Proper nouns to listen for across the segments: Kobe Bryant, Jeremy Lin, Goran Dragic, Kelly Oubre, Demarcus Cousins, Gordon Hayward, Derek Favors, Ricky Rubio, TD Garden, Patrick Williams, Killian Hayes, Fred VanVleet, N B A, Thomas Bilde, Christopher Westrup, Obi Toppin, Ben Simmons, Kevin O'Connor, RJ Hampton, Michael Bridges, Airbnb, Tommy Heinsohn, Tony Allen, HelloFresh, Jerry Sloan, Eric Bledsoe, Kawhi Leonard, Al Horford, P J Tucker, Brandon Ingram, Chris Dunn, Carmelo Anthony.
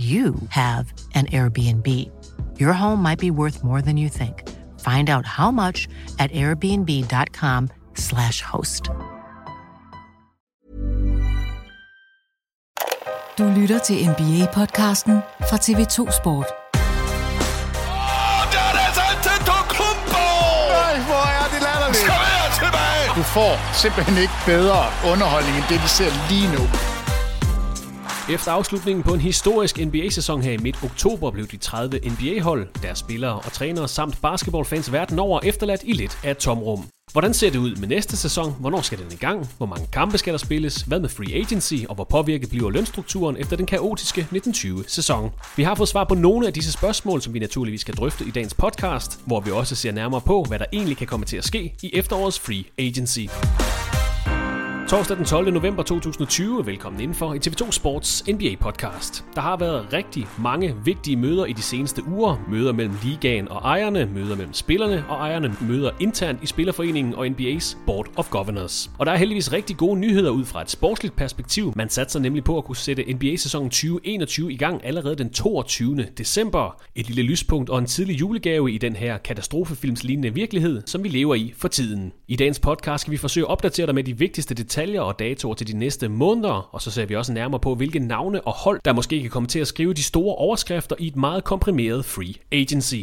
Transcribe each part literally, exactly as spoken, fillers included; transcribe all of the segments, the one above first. you have an Airbnb. Your home might be worth more than you think. Find out how much at airbnb dot com slash host. Du lytter til N B A-podcasten fra T V to Sport. Åh, oh, Giannis Antetokounmpo! Nej, hvor er det latterligt! Kom her tilbage! Du får simpelthen ikke bedre underholdning end det, vi ser lige nu. Efter afslutningen på en historisk N B A-sæson her i midt oktober blev de tredive N B A-hold, deres spillere og trænere samt basketballfans verden over efterladt i lidt af et tomrum. Hvordan ser det ud med næste sæson? Hvornår skal den i gang? Hvor mange kampe skal der spilles? Hvad med free agency? Og hvor påvirket bliver lønstrukturen efter den kaotiske nitten tyve-sæson? Vi har fået svar på nogle af disse spørgsmål, som vi naturligvis skal drøfte i dagens podcast, hvor vi også ser nærmere på, hvad der egentlig kan komme til at ske i efterårets free agency. Torsdag den tolvte november to tusind og tyve, velkommen indenfor i T V to Sports N B A-podcast. Der har været rigtig mange vigtige møder i de seneste uger. Møder mellem ligaen og ejerne, møder mellem spillerne og ejerne, møder internt i Spillerforeningen og N B A's Board of Governors. Og der er heldigvis rigtig gode nyheder ud fra et sportsligt perspektiv. Man satser nemlig på at kunne sætte N B A-sæsonen tyve enogtyve i gang allerede den toogtyvende december. Et lille lyspunkt og en tidlig julegave i den her katastrofefilmslignende virkelighed, som vi lever i for tiden. I dagens podcast skal vi forsøge at opdatere dig med de vigtigste detaljer og datoer til de næste måneder, og så ser vi også nærmere på, hvilke navne og hold, der måske kan komme til at skrive de store overskrifter i et meget komprimeret free agency.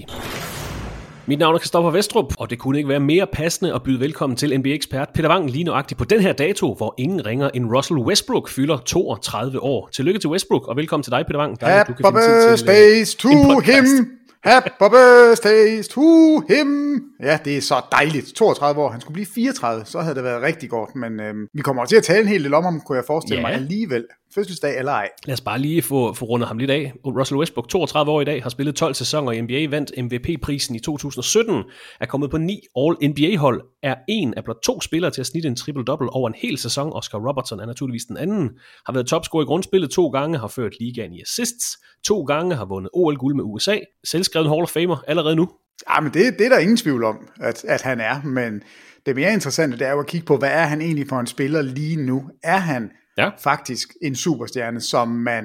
Mit navn er Christopher Westrup, og det kunne ikke være mere passende at byde velkommen til N B A-ekspert Peter Wang lige nøjagtigt på den her dato, hvor ingen ringer end Russell Westbrook fylder toogtredive år. Tillykke til Westbrook, og velkommen til dig, Peter Wang. Happy birthday to him! Happy birthday to him! Ja, det er så dejligt. toogtredive år. Han skulle blive fireogtredive, så havde det været rigtig godt. Men øhm, vi kommer til at tale en hel del om ham, kunne jeg forestille yeah. mig alligevel. Fødselsdag eller ej. Lad os bare lige få, få rundet ham lidt af. Russell Westbrook, toogtredive år i dag, har spillet tolv sæsoner i N B A, vandt M V P-prisen i to tusind og sytten, er kommet på ni All-N B A-hold, er en af blot to spillere til at snitte en triple-double over en hel sæson. Oscar Robertson er naturligvis den anden. Har været topscorer i grundspillet to gange, har ført ligaen i assists, to gange har vundet O L-guld med U S A. Selvskrevet Hall of Famer allerede nu. Ja, men det, det er der ingen tvivl om, at, at han er, men det mere interessante det er jo at kigge på, hvad er han egentlig for en spiller lige nu? Er han ja. faktisk en superstjerne, som man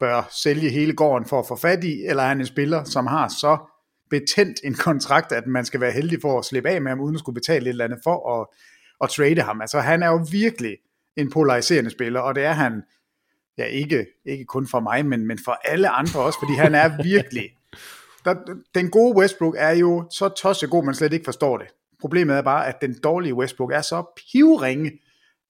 bør sælge hele gården for at få fat i, eller er han en spiller, som har så betændt en kontrakt, at man skal være heldig for at slippe af med ham, uden at skulle betale et eller andet for at, at trade ham? Altså han er jo virkelig en polariserende spiller, og det er han, ja ikke, ikke kun for mig, men, men for alle andre også, fordi han er virkelig... Der, den gode Westbrook er jo så tossegod, man slet ikke forstår det. Problemet er bare, at den dårlige Westbrook er så pivringe.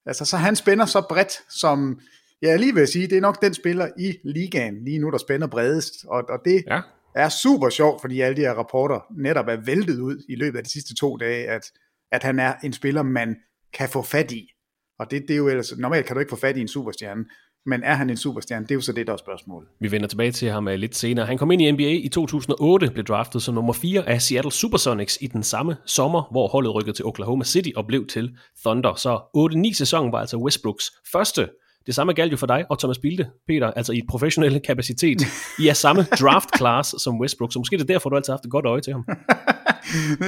Altså, så han spænder så bredt, som jeg lige vil sige, det er nok den spiller i ligaen lige nu, der spænder bredest. Og, og det ja. er super sjovt, fordi alle de her rapporter netop er væltet ud i løbet af de sidste to dage, at at han er en spiller, man kan få fat i. Og det, det er jo ellers, normalt kan du ikke få fat i en superstjerne, men er han en superstjerne? Det er jo så det, der er spørgsmålet. Vi vender tilbage til ham lidt senere. Han kom ind i N B A i to tusind og otte, blev draftet som nummer fire af Seattle Supersonics i den samme sommer, hvor holdet rykkede til Oklahoma City og blev til Thunder. Så otte ni-sæsonen var altså Westbrooks første. Det samme galt jo for dig og Thomas Bilde, Peter, altså i et professionelle kapacitet. I er samme draft class som Westbrook, så måske det er derfor, du altid har haft et godt øje til ham.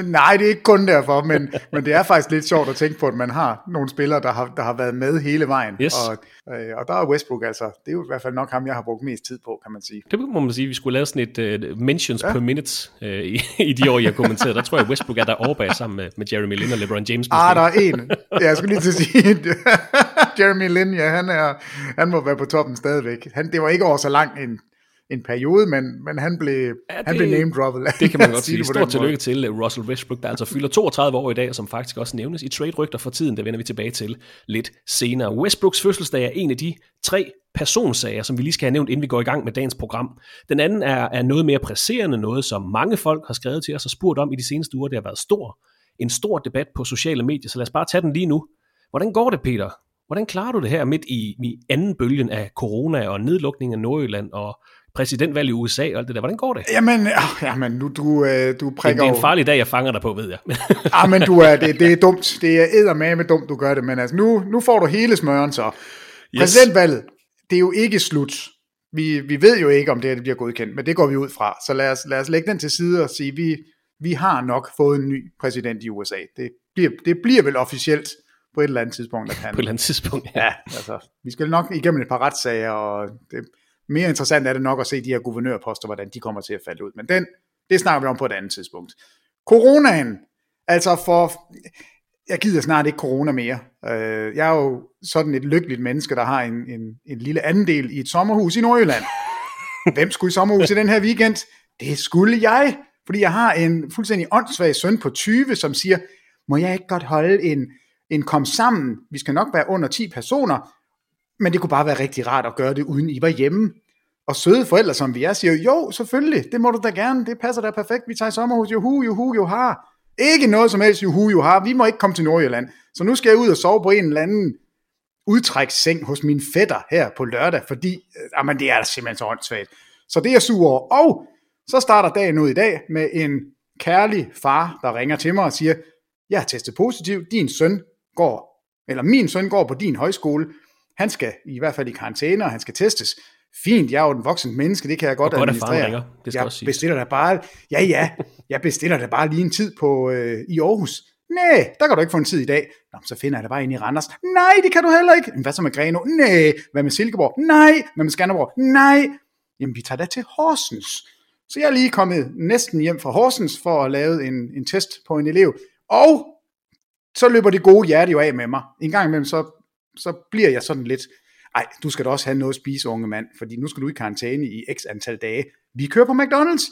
Nej, det er ikke kun derfor, men, men det er faktisk lidt sjovt at tænke på, at man har nogle spillere, der har, der har været med hele vejen. Yes. Og, øh, og der er Westbrook altså, det er jo i hvert fald nok ham, jeg har brugt mest tid på, kan man sige. Det må man sige, vi skulle lave sådan et uh, mentions ja. per minute uh, i, i de år, jeg har kommenteret. Der tror jeg, Westbrook er der overbag sammen med, med Jeremy Lin og LeBron James. Måske. Ah, der er en. Ja, jeg skulle lige til at sige Jeremy Lin, ja, han, er, han må være på toppen stadigvæk. Han, det var ikke over så lang en, en periode, men, men han blev, ja, det, han blev name-droppet. Det kan man godt sige. Stort tillykke til Russell Westbrook, der altså fylder toogtredive år i dag, og som faktisk også nævnes i trade-rygter for tiden. Det vender vi tilbage til lidt senere. Westbrooks fødselsdag er en af de tre personsager, som vi lige skal have nævnt, inden vi går i gang med dagens program. Den anden er, er noget mere presserende, noget som mange folk har skrevet til os og spurgt om i de seneste uger. Det har været stor, en stor debat på sociale medier, så lad os bare tage den lige nu. Hvordan går det, Peter? Hvordan klarer du det her midt i, i anden bølgen af corona og nedlukning af Nordjylland og præsidentvalg i U S A og alt det der? Hvordan går det? Jamen, jamen nu, du, du prikker det, det er en farlig dag, jeg fanger dig på, ved jeg. Ah, men du er, det, det er dumt. Det er eddermame dumt, du gør det. Men altså, nu, nu får du hele smøren så. Yes. Præsidentvalget, det er jo ikke slut. Vi, vi ved jo ikke, om det, det bliver godkendt, men det går vi ud fra. Så lad os, lad os lægge den til side og sige, vi, vi har nok fået en ny præsident i U S A. Det bliver, det bliver vel officielt på et eller andet tidspunkt, at han... På et eller andet tidspunkt, ja. Ja, altså, vi skal nok igennem et par retssager, og det, mere interessant er det nok at se de her guvernørposter, hvordan de kommer til at falde ud. Men den, det snakker vi om på et andet tidspunkt. Coronaen, altså for... Jeg gider snart ikke corona mere. Jeg er jo sådan et lykkeligt menneske, der har en, en, en lille andel i et sommerhus i Nordjylland. Hvem skulle i sommerhus i den her weekend? Det skulle jeg, fordi jeg har en fuldstændig åndssvag søn på tyve, som siger, må jeg ikke godt holde en... en kom sammen, vi skal nok være under ti personer, men det kunne bare være rigtig rart at gøre det, uden I var hjemme. Og søde forældre, som vi er, siger jo, jo, selvfølgelig, det må du da gerne, det passer da perfekt, vi tager i sommerhus, juhu, juhu, juha. Ikke noget som helst, juhu, juha, vi må ikke komme til Nordjylland, så nu skal jeg ud og sove på en eller anden udtræksseng hos mine fætter her på lørdag, fordi, jamen det er simpelthen så åndssvagt. Så det er jeg sur over, og så starter dagen ud i dag med en kærlig far, der ringer til mig og siger, jeg har testet positiv, din søn går, eller min søn går på din højskole, han skal i hvert fald i karantæne, og han skal testes. Fint, jeg er jo en voksen menneske, det kan jeg godt og administrere. Godt, det skal jeg også bestiller da bare, ja ja, jeg bestiller da bare lige en tid på, øh, i Aarhus. Næh, der kan du ikke få en tid i dag. Nå, så finder jeg da bare ind i Randers. Nej, det kan du heller ikke. Hvad så med Grenå? Næh, hvad med Silkeborg? Nej, hvad med Skanderborg? Nej. Jamen, vi tager da til Horsens. Så jeg er lige kommet næsten hjem fra Horsens for at lave en, en test på en elev. Og så løber det gode hjerte jo af med mig. En gang imellem, så, så bliver jeg sådan lidt, ej, du skal da også have noget at spise, unge mand, fordi nu skal du i karantæne i x antal dage. Vi kører på McDonald's.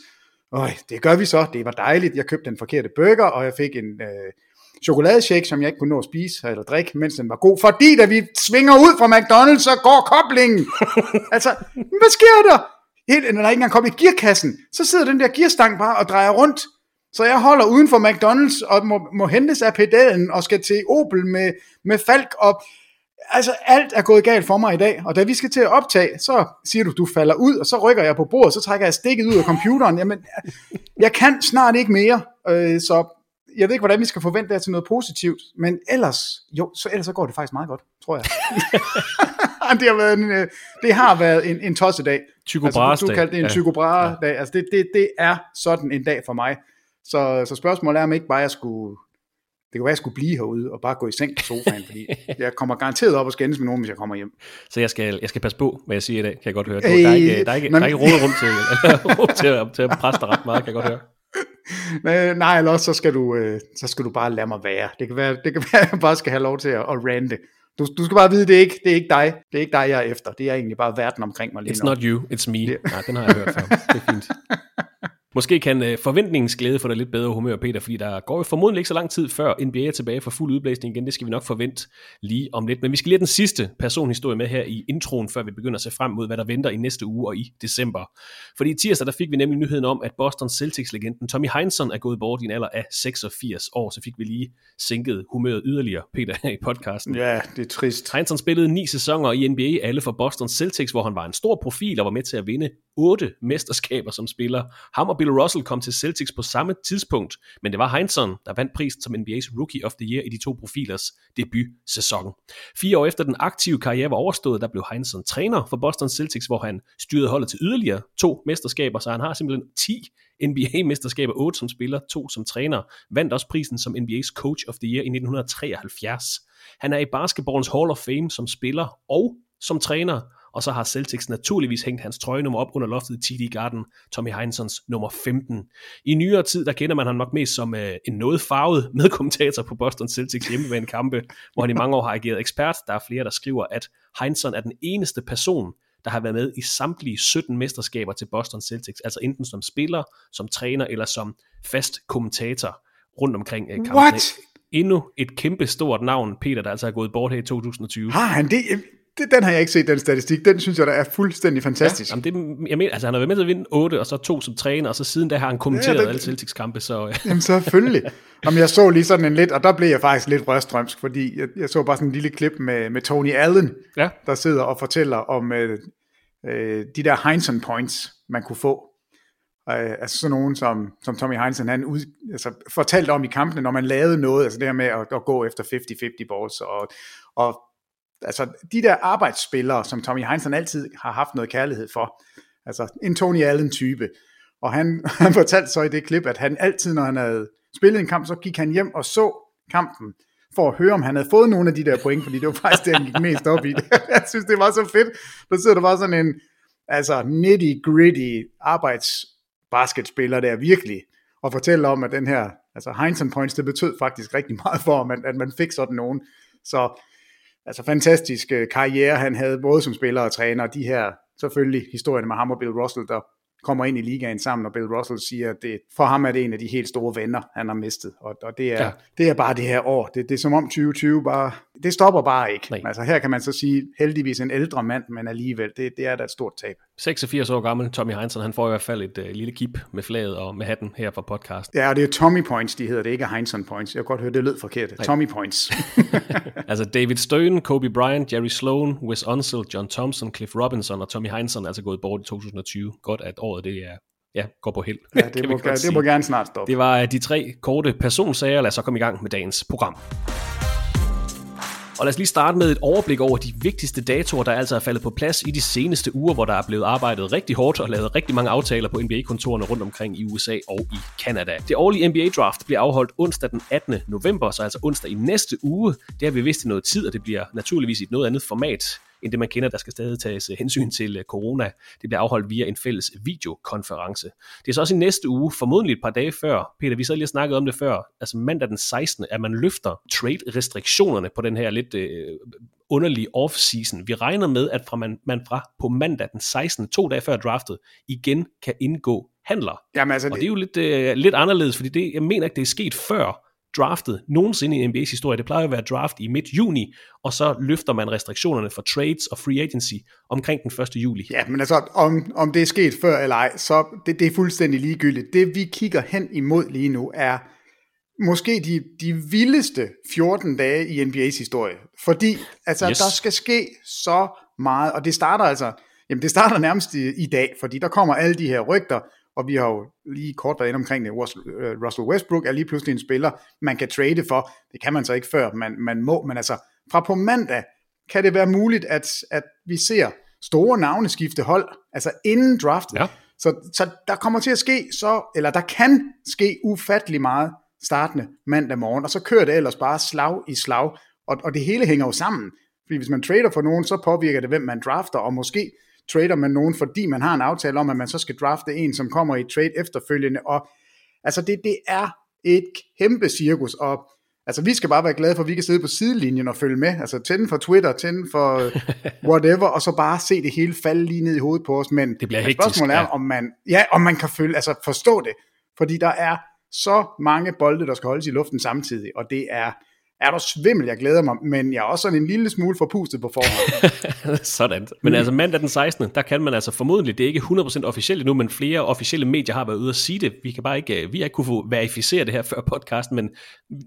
Øj, det gør vi så. Det var dejligt. Jeg købte den forkerte burger, og jeg fik en øh, chokoladeshake, som jeg ikke kunne nå at spise eller drikke, mens den var god. Fordi da vi svinger ud fra McDonald's, så går koblingen. Altså, hvad sker der? Helt, når der ikke engang kommer i gearkassen, så sidder den der gearstang bare og drejer rundt. Så jeg holder uden for McDonald's og må, må hentes af pedalen og skal til Opel med, med Falk. Og, altså alt er gået galt for mig i dag. Og da vi skal til at optage, så siger du, du falder ud, og så rykker jeg på bordet, så trækker jeg stikket ud af computeren. Jamen, jeg kan snart ikke mere, øh, så jeg ved ikke, hvordan vi skal forvente det til noget positivt. Men ellers, jo, så, ellers så går det faktisk meget godt, tror jeg. Det har været en, det har været en, en tossedag. Tycho Brahe-dag. Altså, du kaldte det en ja. Tycho Brahe-dag. Altså, det, det, det er sådan en dag for mig. Så, så spørgsmålet er, om ikke bare jeg skulle, det kunne være, jeg skulle blive herude og bare gå i seng på sofaen, fordi jeg kommer garanteret op og skændes med nogen, hvis jeg kommer hjem. Så jeg skal, jeg skal passe på, hvad jeg siger i dag, kan jeg godt høre. Du, øh, der er ikke, der er ikke, man... der er ikke råd rundt til, til, til at presse dig ret meget, kan jeg godt høre. Men, nej, eller også, så skal, du, øh, så skal du bare lade mig være. Det kan være, det kan være at jeg bare skal have lov til at, at rante. Du, du skal bare vide, det er ikke, det er ikke dig, det er ikke dig, jeg er efter. Det er egentlig bare verden omkring mig lige nu. It's not you, it's me. Yeah. Nej, den har jeg hørt før. Det er fint. Måske kan øh, forventningens glæde få dig lidt bedre humør, Peter, fordi der går jo formodentlig ikke så lang tid før N B A er tilbage for fuld udblæsning igen. Det skal vi nok forvente lige om lidt. Men vi skal lige have den sidste personhistorie med her i introen, før vi begynder at se frem mod, hvad der venter i næste uge og i december. Fordi i tirsdag der fik vi nemlig nyheden om, at Boston Celtics-legenden Tommy Heinsohn er gået bort i en alder af seksogfirs år. Så fik vi lige sænket humøret yderligere, Peter, her i podcasten. Ja, det er trist. Heinsohn spillede ni sæsoner i N B A, alle for Boston Celtics, hvor han var en stor profil og var med til at vinde otte mesterskaber som spiller. Ham og Bill Russell kom til Celtics på samme tidspunkt, men det var Heinsohn, der vandt prisen som N B A's Rookie of the Year i de to profilers debutsæson. Fire år efter den aktive karriere var overstået, der blev Heinsohn træner for Boston Celtics, hvor han styrede holdet til yderligere to mesterskaber, så han har simpelthen ti N B A-mesterskaber, otte som spiller, to som træner, vandt også prisen som N B A's Coach of the Year i nitten treoghalvfjerds. Han er i basketballens Hall of Fame som spiller og som træner, og så har Celtics naturligvis hængt hans trøjenummer op under loftet i T D Garden, Tommy Heinsohns nummer femten. I nyere tid, der kender man ham nok mest som øh, en noget farvet medkommentator på Boston Celtics hjemmebanekampe, hvor han i mange år har ageret ekspert. Der er flere, der skriver, at Heinsohn er den eneste person, der har været med i samtlige sytten mesterskaber til Boston Celtics, altså enten som spiller, som træner eller som fast kommentator rundt omkring øh, kampen. What? Endnu et kæmpe stort navn, Peter, der altså har gået bort her i to tusind og tyve. Har han det? Den har jeg ikke set, den statistik. Den synes jeg, der er fuldstændig fantastisk. Ja, jamen det, jeg mener, altså, han har været med til at vinde otte, og så to som træner, og så siden da har han kommenteret ja, den, alle Celtics-kampe. Så, ja. Jamen selvfølgelig. Jamen, jeg så lige sådan en lidt, og der blev jeg faktisk lidt rørstrømsk, fordi jeg, jeg så bare sådan en lille klip med, med Tony Allen, ja, der sidder og fortæller om øh, de der Heinsohn points, man kunne få. Øh, altså sådan nogen, som, som Tommy Heinsohn, han ud, altså, fortalte om i kampene, når man lavede noget, altså det her med at, at gå efter halvtreds halvtreds balls, og, og altså de der arbejdsspillere, som Tommy Heinsohn altid har haft noget kærlighed for, altså en Tony Allen-type, og han, han fortalte så i det klip, at han altid, når han havde spillet en kamp, så gik han hjem og så kampen, for at høre, om han havde fået nogle af de der point, fordi det var faktisk det, han gik mest op i. Jeg synes, det var så fedt. Der sidder der bare sådan en altså nitty-gritty arbejdsbasketspiller der virkelig, og fortæller om, at den her, altså Heinsohn points, det betød faktisk rigtig meget for, at man, at man fik sådan nogen. Så altså fantastisk karriere, han havde både som spiller og træner, og de her, selvfølgelig, historierne med ham og Bill Russell, der kommer ind i ligaen sammen, og Bill Russell siger, at det, for ham er det en af de helt store venner, han har mistet, og, og det, er, ja. det er bare det her år, det, det er som om tyve tyve bare, det stopper bare ikke. Nej. Altså her kan man så sige, heldigvis en ældre mand, men alligevel, det, det er da et stort tab. seksogfirs år gammel Tommy Heinsohn, han får i hvert fald et øh, lille kip med flaget og med hatten her fra podcasten. Ja, og det er Tommy Points, de hedder det, ikke Heinsohn Points. Jeg kan godt høre, det lød forkert. Nej. Tommy Points. Altså David Stern, Kobe Bryant, Jerry Sloan, Wes Unseld, John Thompson, Cliff Robinson og Tommy Heinsohn er altså gået bort i to tusind og tyve. Godt, at året det er, ja, går på held. Ja, det, må, gerne, det må gerne snart stoppe. Det var de tre korte personsager. Lad os så komme i gang med dagens program. Og lad os lige starte med et overblik over de vigtigste datoer, der altså er faldet på plads i de seneste uger, hvor der er blevet arbejdet rigtig hårdt og lavet rigtig mange aftaler på N B A-kontorerne rundt omkring i U S A og i Canada. Det årlige N B A-draft bliver afholdt onsdag den attende november, så altså onsdag i næste uge. Det har vi vist i noget tid, og det bliver naturligvis i et noget andet format end det man kender, der skal stadig tages hensyn til corona. Det bliver afholdt via en fælles videokonference. Det er så også i næste uge, formodentlig et par dage før. Peter, vi så lige snakket om det før. Altså mandag den sekstende, at man løfter trade-restriktionerne på den her lidt øh, underlige off-season. Vi regner med, at fra man, man fra på mandag den sekstende, to dage før draftet, igen kan indgå handler. Jamen, altså, og det er jo lidt, øh, lidt anderledes, fordi det, jeg mener ikke, det er sket før draftet nogensinde i N B A's historie. Det plejer at være draft i midt-juni, og så løfter man restriktionerne for trades og free agency omkring den første juli. Ja, men altså, om, om det er sket før eller ej, så det, det er fuldstændig ligegyldigt. Det, vi kigger hen imod lige nu, er måske de, de vildeste fjorten dage i N B A's historie. Fordi altså, yes. der skal ske så meget, og det starter altså, jamen det starter nærmest i, i dag, fordi der kommer alle de her rygter, og vi har jo lige kort været inde omkring det, Russell Westbrook er lige pludselig en spiller, man kan trade for. Det kan man så ikke før, man, man må, men altså fra på mandag kan det være muligt, at, at vi ser store navne skifte hold, altså inden draften. Ja. Så, så der kommer til at ske så, eller der kan ske ufattelig meget startende mandag morgen, og så kører det ellers bare slag i slag, og, og det hele hænger jo sammen. Fordi hvis man trader for nogen, så påvirker det, hvem man drafter, og måske trader man nogen, fordi man har en aftale om, at man så skal drafte en, som kommer i trade efterfølgende, og altså det, det er et kæmpe cirkus, og Altså, vi skal bare være glade for, at vi kan sidde på sidelinjen og følge med. Altså, tænde for Twitter, tænde for whatever, og så bare se det hele falde lige ned i hovedet på os. Men det bliver hektisk, spørgsmålet er, ja. om man, ja, om man kan følge, altså forstå det. Fordi der er så mange bolde, der skal holdes i luften samtidig, og det er... er der svimmel, jeg glæder mig, men jeg er også sådan en lille smule forpustet på forhånd. Sådan. Men altså mandag den sekstende, der kan man altså formodentlig, det er ikke hundrede procent officielt endnu, men flere officielle medier har været ude at sige det. Vi kan bare ikke, vi har ikke kunne verificere det her før podcasten, men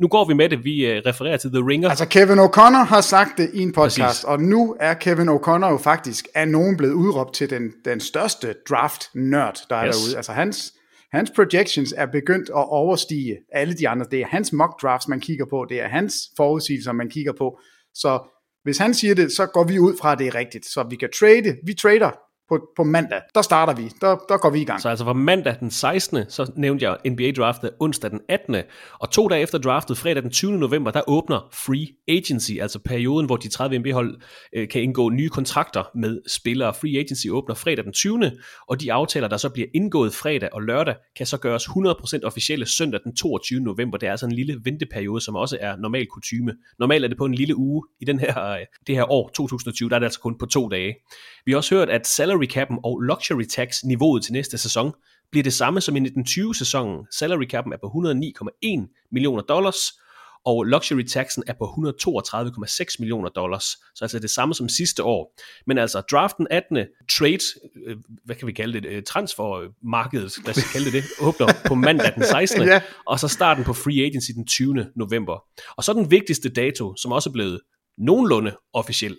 nu går vi med det, vi refererer til The Ringer. Altså Kevin O'Connor har sagt det i en podcast, præcis. Og nu er Kevin O'Connor jo faktisk af nogen blevet udråbt til den, den største draft-nørd, der er yes. derude. Altså hans... Hans projections er begyndt at overstige alle de andre. Det er hans mock drafts, man kigger på. Det er hans forudsigelser, man kigger på. Så hvis han siger det, så går vi ud fra, at det er rigtigt. Så vi kan trade. Vi trader på, på mandag. Der starter vi. Der, der går vi i gang. Så altså fra mandag den sekstende, så nævnte jeg N B A-draftet onsdag den attende. Og to dage efter draftet, fredag den tyvende november, der åbner Free Agency. Altså perioden, hvor de tredive N B A-hold øh, kan indgå nye kontrakter med spillere. Free Agency åbner fredag den tyvende. Og de aftaler, der så bliver indgået fredag og lørdag, kan så gøres hundrede procent officielle søndag den toogtyvende november. Det er altså en lille venteperiode, som også er normal kutyme. Normalt er det på en lille uge. I den her, det her år tyve tyve, der er det altså kun på to dage. Vi har også hørt, at salary cap'en og luxury tax niveauet til næste sæson bliver det samme som i nitten tyve sæsonen. Salary cap'en er på et hundrede og ni komma en millioner dollars, og luxury taxen er på et hundrede og toogtredive komma seks millioner dollars. Så altså det samme som sidste år. Men altså draften attende, trade, hvad kan vi kalde det, transfermarkedet, lad os kalde det, åbner på mandag den sekstende. Yeah. Og så starten på free agency den tyvende november. Og så den vigtigste dato, som også er blevet nogenlunde officiel,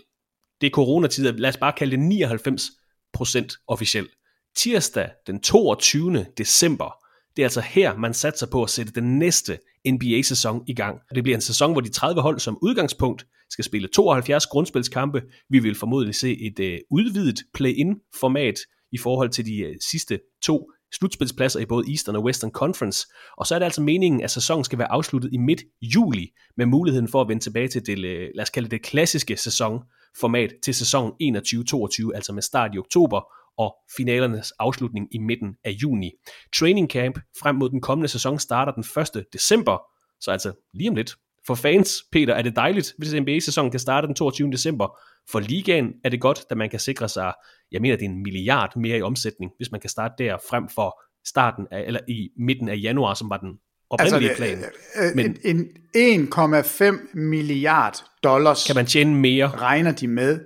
det er coronatider, lad os bare kalde det nioghalvfems procent officielt. Tirsdag den toogtyvende december, det er altså her, man satser på at sætte den næste N B A-sæson i gang. Det bliver en sæson, hvor de tredive hold som udgangspunkt skal spille tooghalvfjerds grundspilskampe. Vi vil formodentlig se et øh, udvidet play-in-format i forhold til de øh, sidste to slutspilspladser i både Eastern og Western Conference. Og så er det altså meningen, at sæsonen skal være afsluttet i midt juli, med muligheden for at vende tilbage til det, øh, lad os kalde det klassiske sæson. Format til sæsonen enogtyve toogtyve, altså med start i oktober og finalernes afslutning i midten af juni. Training camp frem mod den kommende sæson starter den første december, så altså lige om lidt. For fans, Peter, er det dejligt, hvis N B A-sæsonen kan starte den toogtyvende december. For ligaen er det godt, da man kan sikre sig, jeg mener det er en milliard mere i omsætning, hvis man kan starte der frem for starten af, eller i midten af januar, som var den oprindelige plan. Altså, en, en en komma fem milliard dollars kan man tjene mere, regner de med.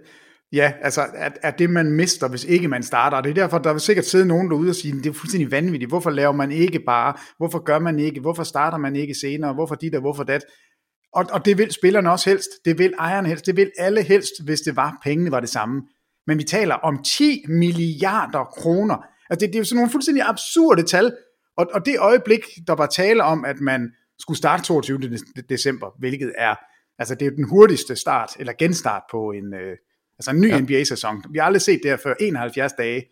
Ja, altså at, at det man mister, hvis ikke man starter. Og det er derfor, der vil sikkert sidde nogen derude og sige, det er fuldstændig vanvittigt. Hvorfor laver man ikke bare? Hvorfor gør man ikke? Hvorfor starter man ikke senere? Hvorfor dit og hvorfor dat? Og, og det vil spillerne også helst. Det vil ejerne helst. Det vil alle helst, hvis det var pengene var det samme. Men vi taler om ti milliarder kroner. Altså det, det er jo sådan nogle fuldstændig absurde tal. Og, og det øjeblik, der var tale om, at man skulle starte toogtyvende december, hvilket er, altså det er den hurtigste start, eller genstart på en, øh, altså en ny ja. N B A-sæson. Vi har aldrig set det her før, enoghalvfjerds dage.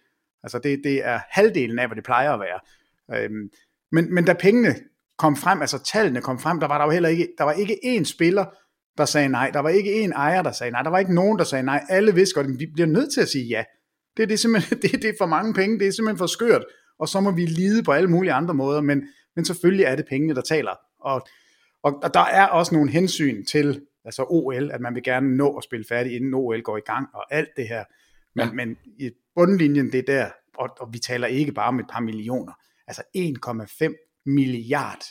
Altså det, det er halvdelen af, hvad det plejer at være. Øhm, men, men da pengene kom frem, altså tallene kom frem, der var der jo heller ikke, der var ikke én spiller, der sagde nej. Der var ikke én ejer, der sagde nej. Der var ikke nogen, der sagde nej. Alle vidste godt, at vi bliver nødt til at sige ja. Det, det, er simpelthen, det, det er for mange penge, det er simpelthen for skørt. Og så må vi lide på alle mulige andre måder, men, men selvfølgelig er det pengene, der taler. Og, og, og der er også nogle hensyn til altså O L, at man vil gerne nå at spille færdig, inden O L går i gang, og alt det her. Men, ja. men i bundlinjen, det er der, og, og vi taler ikke bare om et par millioner, altså en komma fem milliard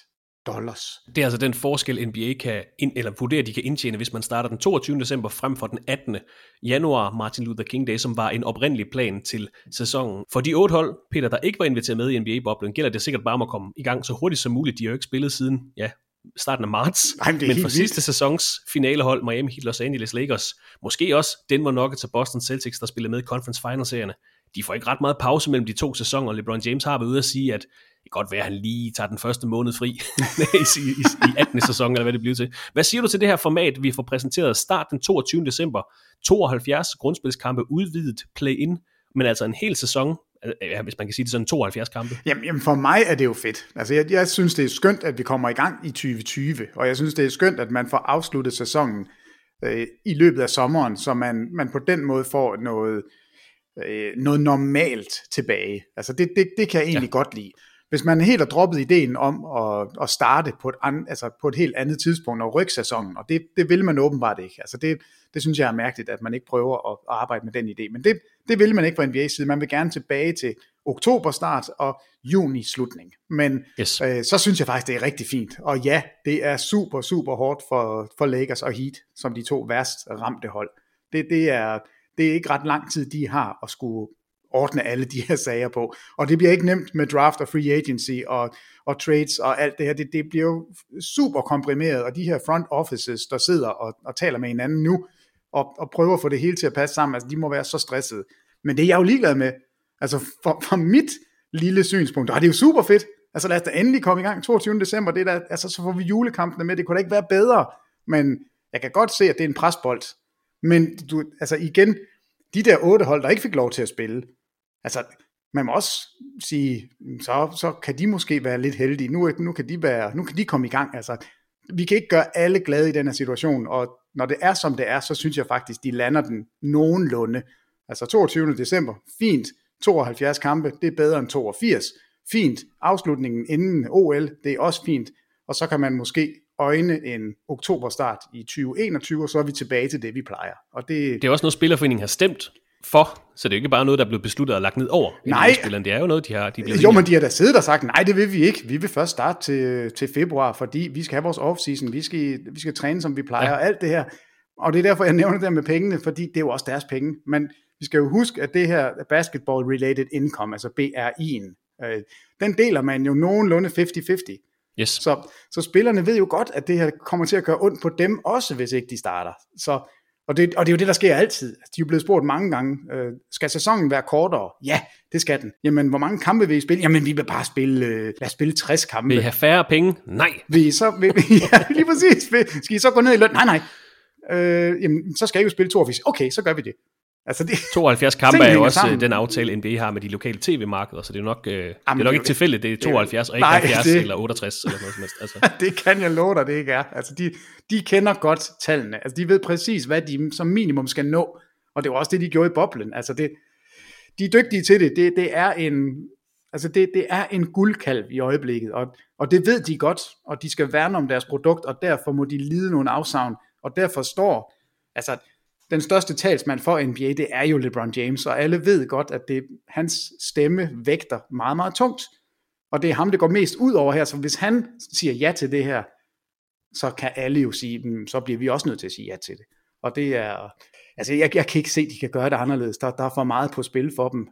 dollars. Det er altså den forskel, N B A kan ind, eller vurderer, de kan indtjene, hvis man starter den toogtyvende december frem for den attende januar, Martin Luther King Day, som var en oprindelig plan til sæsonen. For de otte hold, Peter, der ikke var inviteret med i N B A-boblen, gælder det sikkert bare om at komme i gang så hurtigt som muligt. De har jo ikke spillet siden, ja, starten af marts. Ej, men, men for sidste vildt. Sæsons finalehold, Miami Heat, Los Angeles Lakers, måske også Denver Nuggets og Boston Celtics, der spiller med i Conference Finals-serierne, de får ikke ret meget pause mellem de to sæsoner. LeBron James har været ude at sige, at det kan godt være, at han lige tager den første måned fri i, i, i attende sæson, eller hvad det bliver til. Hvad siger du til det her format, vi får præsenteret start den toogtyvende december, tooghalvfjerds grundspilskampe, udvidet play-in, men altså en hel sæson, hvis man kan sige det sådan, tooghalvfjerds kampe? Jamen, jamen for mig er det jo fedt. Altså jeg, jeg synes, det er skønt, at vi kommer i gang i tyve tyve, og jeg synes, det er skønt, at man får afsluttet sæsonen øh, i løbet af sommeren, så man, man på den måde får noget, øh, noget normalt tilbage. Altså det, det, det kan jeg egentlig ja. godt lide. Hvis man helt har droppet ideen om at, at starte på et, an, altså på et helt andet tidspunkt og rykke sæsonen, og det, det vil man åbenbart ikke. Altså det, det synes jeg er mærkeligt, at man ikke prøver at, at arbejde med den idé. Men det, det vil man ikke fra N B A's side. Man vil gerne tilbage til oktoberstart og juni-slutning. Men yes. øh, så synes jeg faktisk, det er rigtig fint. Og ja, det er super, super hårdt for, for Lakers og Heat, som de to værst ramte hold. Det, det, er, det er ikke ret lang tid, de har at skulle ordne alle de her sager på, og det bliver ikke nemt med draft og free agency og, og trades og alt det her, det, det bliver jo super komprimeret, og de her front offices, der sidder og, og taler med hinanden nu, og, og prøver at få det hele til at passe sammen, altså de må være så stressede, men det er jeg jo ligeglad med, altså fra mit lille synspunkt, og det er jo super fedt, altså lad os da endelig komme i gang, toogtyvende december, det der, altså så får vi julekampene med, det kunne da ikke være bedre, men jeg kan godt se, at det er en presbold, men du, altså igen, de der otte hold, der ikke fik lov til at spille, altså, man må også sige, så, så kan de måske være lidt heldige. Nu, nu, kan de være, nu kan de komme i gang. Altså, vi kan ikke gøre alle glade i den her situation, og når det er, som det er, så synes jeg faktisk, de lander den nogenlunde. Altså toogtyvende december, fint. tooghalvfjerds kampe, det er bedre end toogfirs. Fint. Afslutningen inden O L, det er også fint. Og så kan man måske øjne en oktoberstart i tyve enogtyve, og så er vi tilbage til det, vi plejer. Og det, det er også noget, Spillerforeningen har stemt for, så det er jo ikke bare noget, der er blevet besluttet og lagt ned over. Nej. Det er jo noget, de har... De jo, men de har da siddet og sagt, nej, det vil vi ikke. Vi vil først starte til, til februar, fordi vi skal have vores off-season, vi skal, vi skal træne, som vi plejer, ja. Og alt det her. Og det er derfor, jeg nævner det der med pengene, fordi det er jo også deres penge. Men vi skal jo huske, at det her basketball-related income, altså B R I'en, øh, den deler man jo nogenlunde halvtreds halvtreds. Yes. Så, så spillerne ved jo godt, at det her kommer til at gøre ondt på dem også, hvis ikke de starter. Så... Og det, og det er jo det, der sker altid. De er blevet spurgt mange gange, øh, skal sæsonen være kortere? Ja, det skal den. Jamen, hvor mange kampe vil I spille? Jamen, vi vil bare spille, øh, lad os spille tres kampe. Vil I have færre penge? Nej. Vil I så, vil, ja, lige præcis. Vil, skal I så gå ned i løn? Nej, nej. Øh, jamen, så skal I jo spille toogfirs. Okay, så gør vi det. Altså det, tooghalvfjerds kampe er jo også sammen. Den aftale, N B A har med de lokale tv-markeder, så det er nok, øh, Jamen, det er nok det, ikke tilfældigt, det er tooghalvfjerds, det, og ikke nej, halvfjerds det, eller otteogtres eller noget som helst. Altså. Det kan jeg love dig, det ikke er. Altså de, de kender godt tallene, altså de ved præcis, hvad de som minimum skal nå, og det var også det, de gjorde i boblen. Altså det, de er dygtige til det, det, det er en... Altså det, det er en guldkalv i øjeblikket, og, og det ved de godt, og de skal værne om deres produkt, og derfor må de lide nogle afsavn, og derfor står... Altså, den største talsmand for N B A, det er jo LeBron James, og alle ved godt, at det, hans stemme vægter meget, meget tungt. Og det er ham, det går mest ud over her, så hvis han siger ja til det her, så kan alle jo sige, så bliver vi også nødt til at sige ja til det. Og det er, altså jeg, jeg kan ikke se, at de kan gøre det anderledes. Der, der er for meget på spil for dem,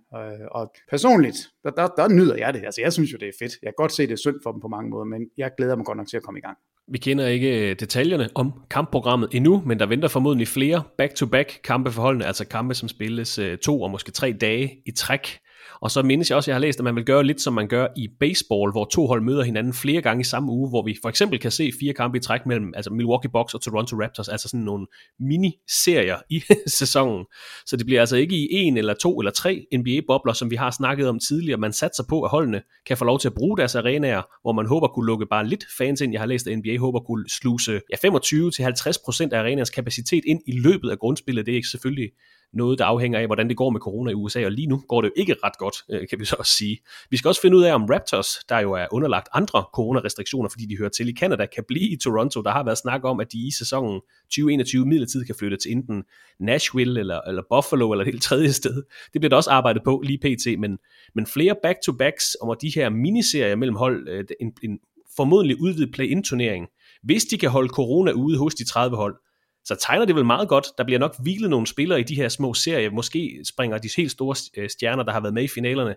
og personligt, der, der, der nyder jeg det. Altså jeg synes jo, det er fedt. Jeg kan godt se, det er synd for dem på mange måder, men jeg glæder mig godt nok til at komme i gang. Vi kender ikke detaljerne om kampprogrammet endnu, men der venter formodentlig flere back-to-back kampe for holdene, altså kampe, som spilles to og måske tre dage i træk. Og så mindes jeg også, at jeg har læst, at man vil gøre lidt, som man gør i baseball, hvor to hold møder hinanden flere gange i samme uge, hvor vi for eksempel kan se fire kampe i træk mellem altså Milwaukee Bucks og Toronto Raptors, altså sådan nogle mini-serier i sæsonen. Så det bliver altså ikke i en eller to eller tre N B A-bobler, som vi har snakket om tidligere. Man satser på, at holdene kan få lov til at bruge deres arenaer, hvor man håber kunne lukke bare lidt fans ind. Jeg har læst, at N B A håber kunne sluse ja, femogtyve til halvtreds procent af arenas kapacitet ind i løbet af grundspillet. Det er ikke selvfølgelig noget, der afhænger af, hvordan det går med corona i U S A, og lige nu går det jo ikke ret godt, kan vi så også sige. Vi skal også finde ud af, om Raptors, der jo er underlagt andre coronarestriktioner, fordi de hører til i Canada, kan blive i Toronto. Der har været snak om, at de i sæsonen tyve enogtyve midlertidigt kan flytte til enten Nashville eller, eller Buffalo eller et helt tredje sted. Det bliver der også arbejdet på lige pt, men, men flere back-to-backs om de her miniserier mellem hold, en, en formodentlig udvidet play-in-turnering, hvis de kan holde corona ude hos de tredive hold, så tegner det vel meget godt. Der bliver nok hvilet nogle spillere i de her små serier. Måske springer de helt store stjerner, der har været med i finalerne,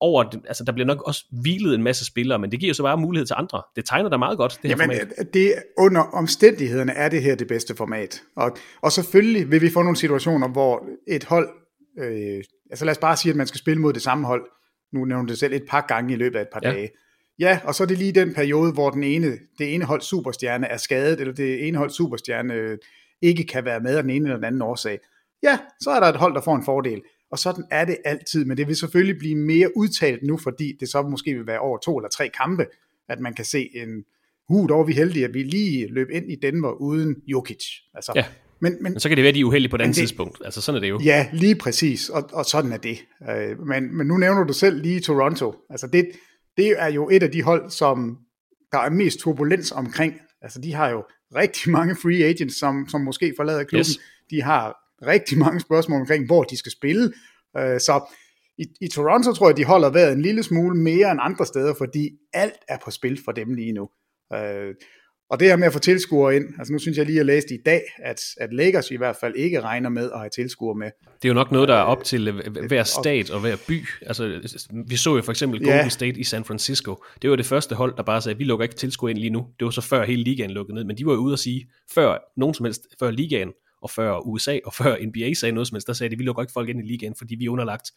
over. Altså, der bliver nok også hvilet en masse spillere, men det giver jo så bare mulighed til andre. Det tegner da meget godt, det her Jamen, format. Det, under omstændighederne er det her det bedste format. Og, og selvfølgelig vil vi få nogle situationer, hvor et hold... Øh, altså lad os bare sige, at man skal spille mod det samme hold. Nu nævner det selv et par gange i løbet af et par ja. dage. Ja, og så er det lige den periode, hvor den ene, det ene hold superstjerne er skadet, eller det ene hold superstjerne ikke kan være med af den ene eller den anden årsag. Ja, så er der et hold, der får en fordel. Og sådan er det altid, men det vil selvfølgelig blive mere udtalt nu, fordi det så måske vil være over to eller tre kampe, at man kan se en, uh, der var vi heldige, at vi lige løb ind i Denver uden Jokic. Altså, ja. men, men, men så kan det være, de er uheldige på det andet tidspunkt. Altså sådan er det jo. Ja, lige præcis, og, og sådan er det. Øh, men, men nu nævner du selv lige Toronto. Altså det det er jo et af de hold, som der er mest turbulens omkring. Altså, de har jo rigtig mange free agents, som, som måske forlader klubben. Yes. De har rigtig mange spørgsmål omkring, hvor de skal spille. Så i, i Toronto tror jeg, de holder vejret en lille smule mere end andre steder, fordi alt er på spil for dem lige nu. Og det her med at få tilskuere ind, altså nu synes jeg lige, at jeg læste i dag, at, at Lakers i hvert fald ikke regner med at have tilskuere med. Det er jo nok noget, der er op til hver stat og hver by. Altså, vi så jo for eksempel Golden yeah. State i San Francisco. Det var det første hold, der bare sagde, at vi lukker ikke tilskuere ind lige nu. Det var så før hele ligaen lukkede ned, men de var jo ude at sige, før nogen som helst, før ligaen og før U S A og før N B A sagde noget som helst, der sagde de, vi lukker ikke folk ind i ligaen, fordi vi er underlagt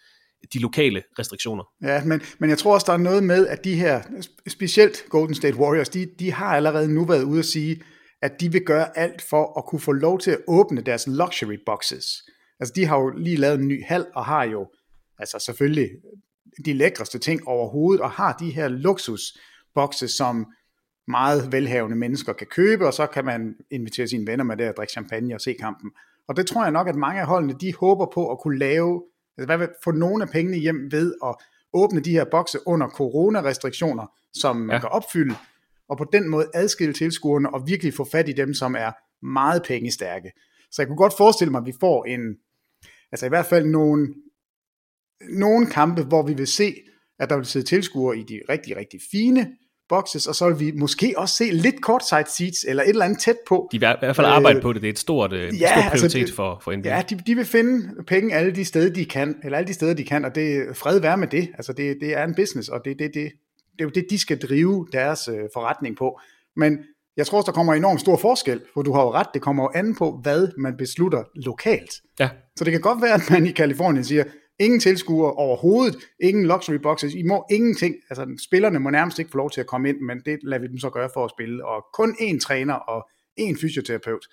de lokale restriktioner. Ja, men, men jeg tror også, der er noget med, at de her, specielt Golden State Warriors, de, de har allerede nu været ude at sige, at de vil gøre alt for at kunne få lov til at åbne deres luxury boxes. Altså, de har jo lige lavet en ny hal, og har jo altså selvfølgelig de lækreste ting overhovedet, og har de her luksusbokses, som meget velhavende mennesker kan købe, og så kan man invitere sine venner med der og drikke champagne og se kampen. Og det tror jeg nok, at mange af holdene, de håber på at kunne lave, altså hvad, få nogle af pengene hjem ved at åbne de her bokse under coronarestriktioner, som man ja. kan opfylde, og på den måde adskille tilskuerne og virkelig få fat i dem, som er meget pengestærke. Så jeg kunne godt forestille mig, at vi får en, altså i hvert fald nogle, nogle kampe, hvor vi vil se, at der vil sidde tilskuere i de rigtig, rigtig fine boxes, og så vil vi måske også se lidt courtside seats, eller et eller andet tæt på. De vil i hvert fald arbejde øh, på det, det er et stort, ja, stort prioritet altså det, for, for N B A. Ja, de, de vil finde penge alle de steder, de kan, eller alle de steder, de kan, og det fred være med det, altså det, det er en business, og det, det, det, det er jo det, de skal drive deres øh, forretning på. Men jeg tror også, der kommer enormt stor forskel, for du har jo ret, det kommer jo an på, hvad man beslutter lokalt. Ja. Så det kan godt være, at man i Kalifornien siger, ingen tilskuere overhovedet, ingen luxury boxes, I må ingenting, altså spillerne må nærmest ikke få lov til at komme ind, men det lader vi dem så gøre for at spille, og kun én træner og én fysioterapeut,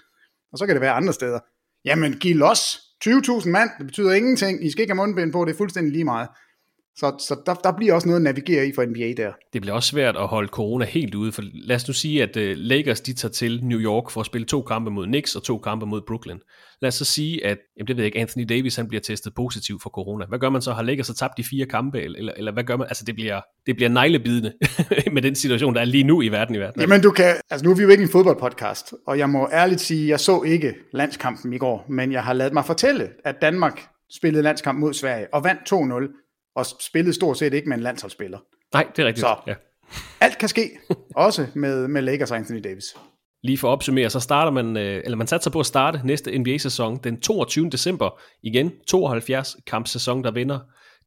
og så kan det være andre steder. Jamen giv los, tyve tusind mand, det betyder ingenting, I skal ikke have mundbind på, det er fuldstændig lige meget. Så, så der, der bliver også noget at navigere i for N B A der. Det bliver også svært at holde corona helt ude, for lad os nu sige, at uh, Lakers de tager til New York for at spille to kampe mod Knicks og to kampe mod Brooklyn. Lad os så sige, at jamen, det ved jeg ikke, Anthony Davis han bliver testet positiv for corona. Hvad gør man så? Har Lakers så tabt de fire kampe? Eller, eller, eller hvad gør man? Altså det bliver, det bliver neglebidende med den situation, der er lige nu i verden i verden. Jamen du kan, altså nu er vi jo ikke en fodboldpodcast, og jeg må ærligt sige, jeg så ikke landskampen i går, men jeg har ladet mig fortælle, at Danmark spillede landskamp mod Sverige og vandt to nul. Og spillede stort set ikke med en landsholdsspiller. Nej, det er rigtigt. Så ja. Alt kan ske, også med, med Lakers og Anthony Davis. Lige for at opsummere, så starter man, eller man satser på at starte næste N B A-sæson den toogtyvende december. Igen, tooghalvfjerds-kampsæson, der vinder.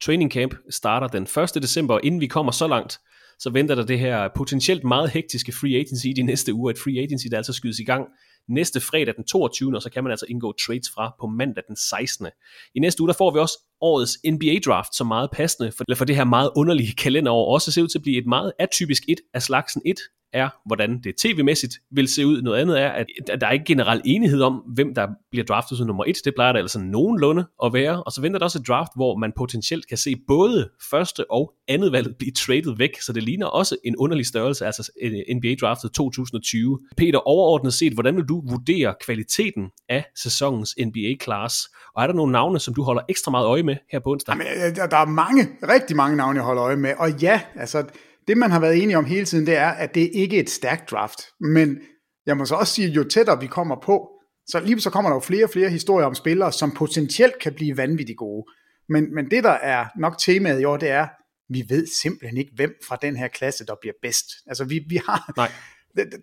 Training camp starter den første december, og inden vi kommer så langt, så venter der det her potentielt meget hektiske free agency de næste uger. Et free agency, der altså skydes i gang næste fredag den toogtyvende, og så kan man altså indgå trades fra på mandag den sekstende. I næste uge, der får vi også årets N B A-draft, som meget passende for det her meget underlige kalenderår, også ser ud til at blive et meget atypisk et af slagsen. Et er, hvordan det tv-mæssigt vil se ud. Noget andet er, at der er ikke generel enighed om, hvem der bliver draftet som nummer et. Det plejer der altså nogenlunde at være. Og så venter der også et draft, hvor man potentielt kan se både første og andet valget blive traded væk. Så det ligner også en underlig størrelse, altså N B A-draftet tyve tyve. Peter, overordnet set, hvordan vil du vurdere kvaliteten af sæsonens N B A-class? Og er der nogle navne, som du holder ekstra meget øje med her på onsdag? Jamen, der er mange, rigtig mange navne, jeg holder øje med. Og ja, altså det, man har været enige om hele tiden, det er, at det ikke er et stærkt draft. Men jeg må så også sige, at jo tættere vi kommer på, så lige så kommer der jo flere og flere historier om spillere, som potentielt kan blive vanvittigt gode. Men, men det, der er nok temaet i år, det er, vi ved simpelthen ikke, hvem fra den her klasse, der bliver bedst. Altså, vi, vi har, Nej.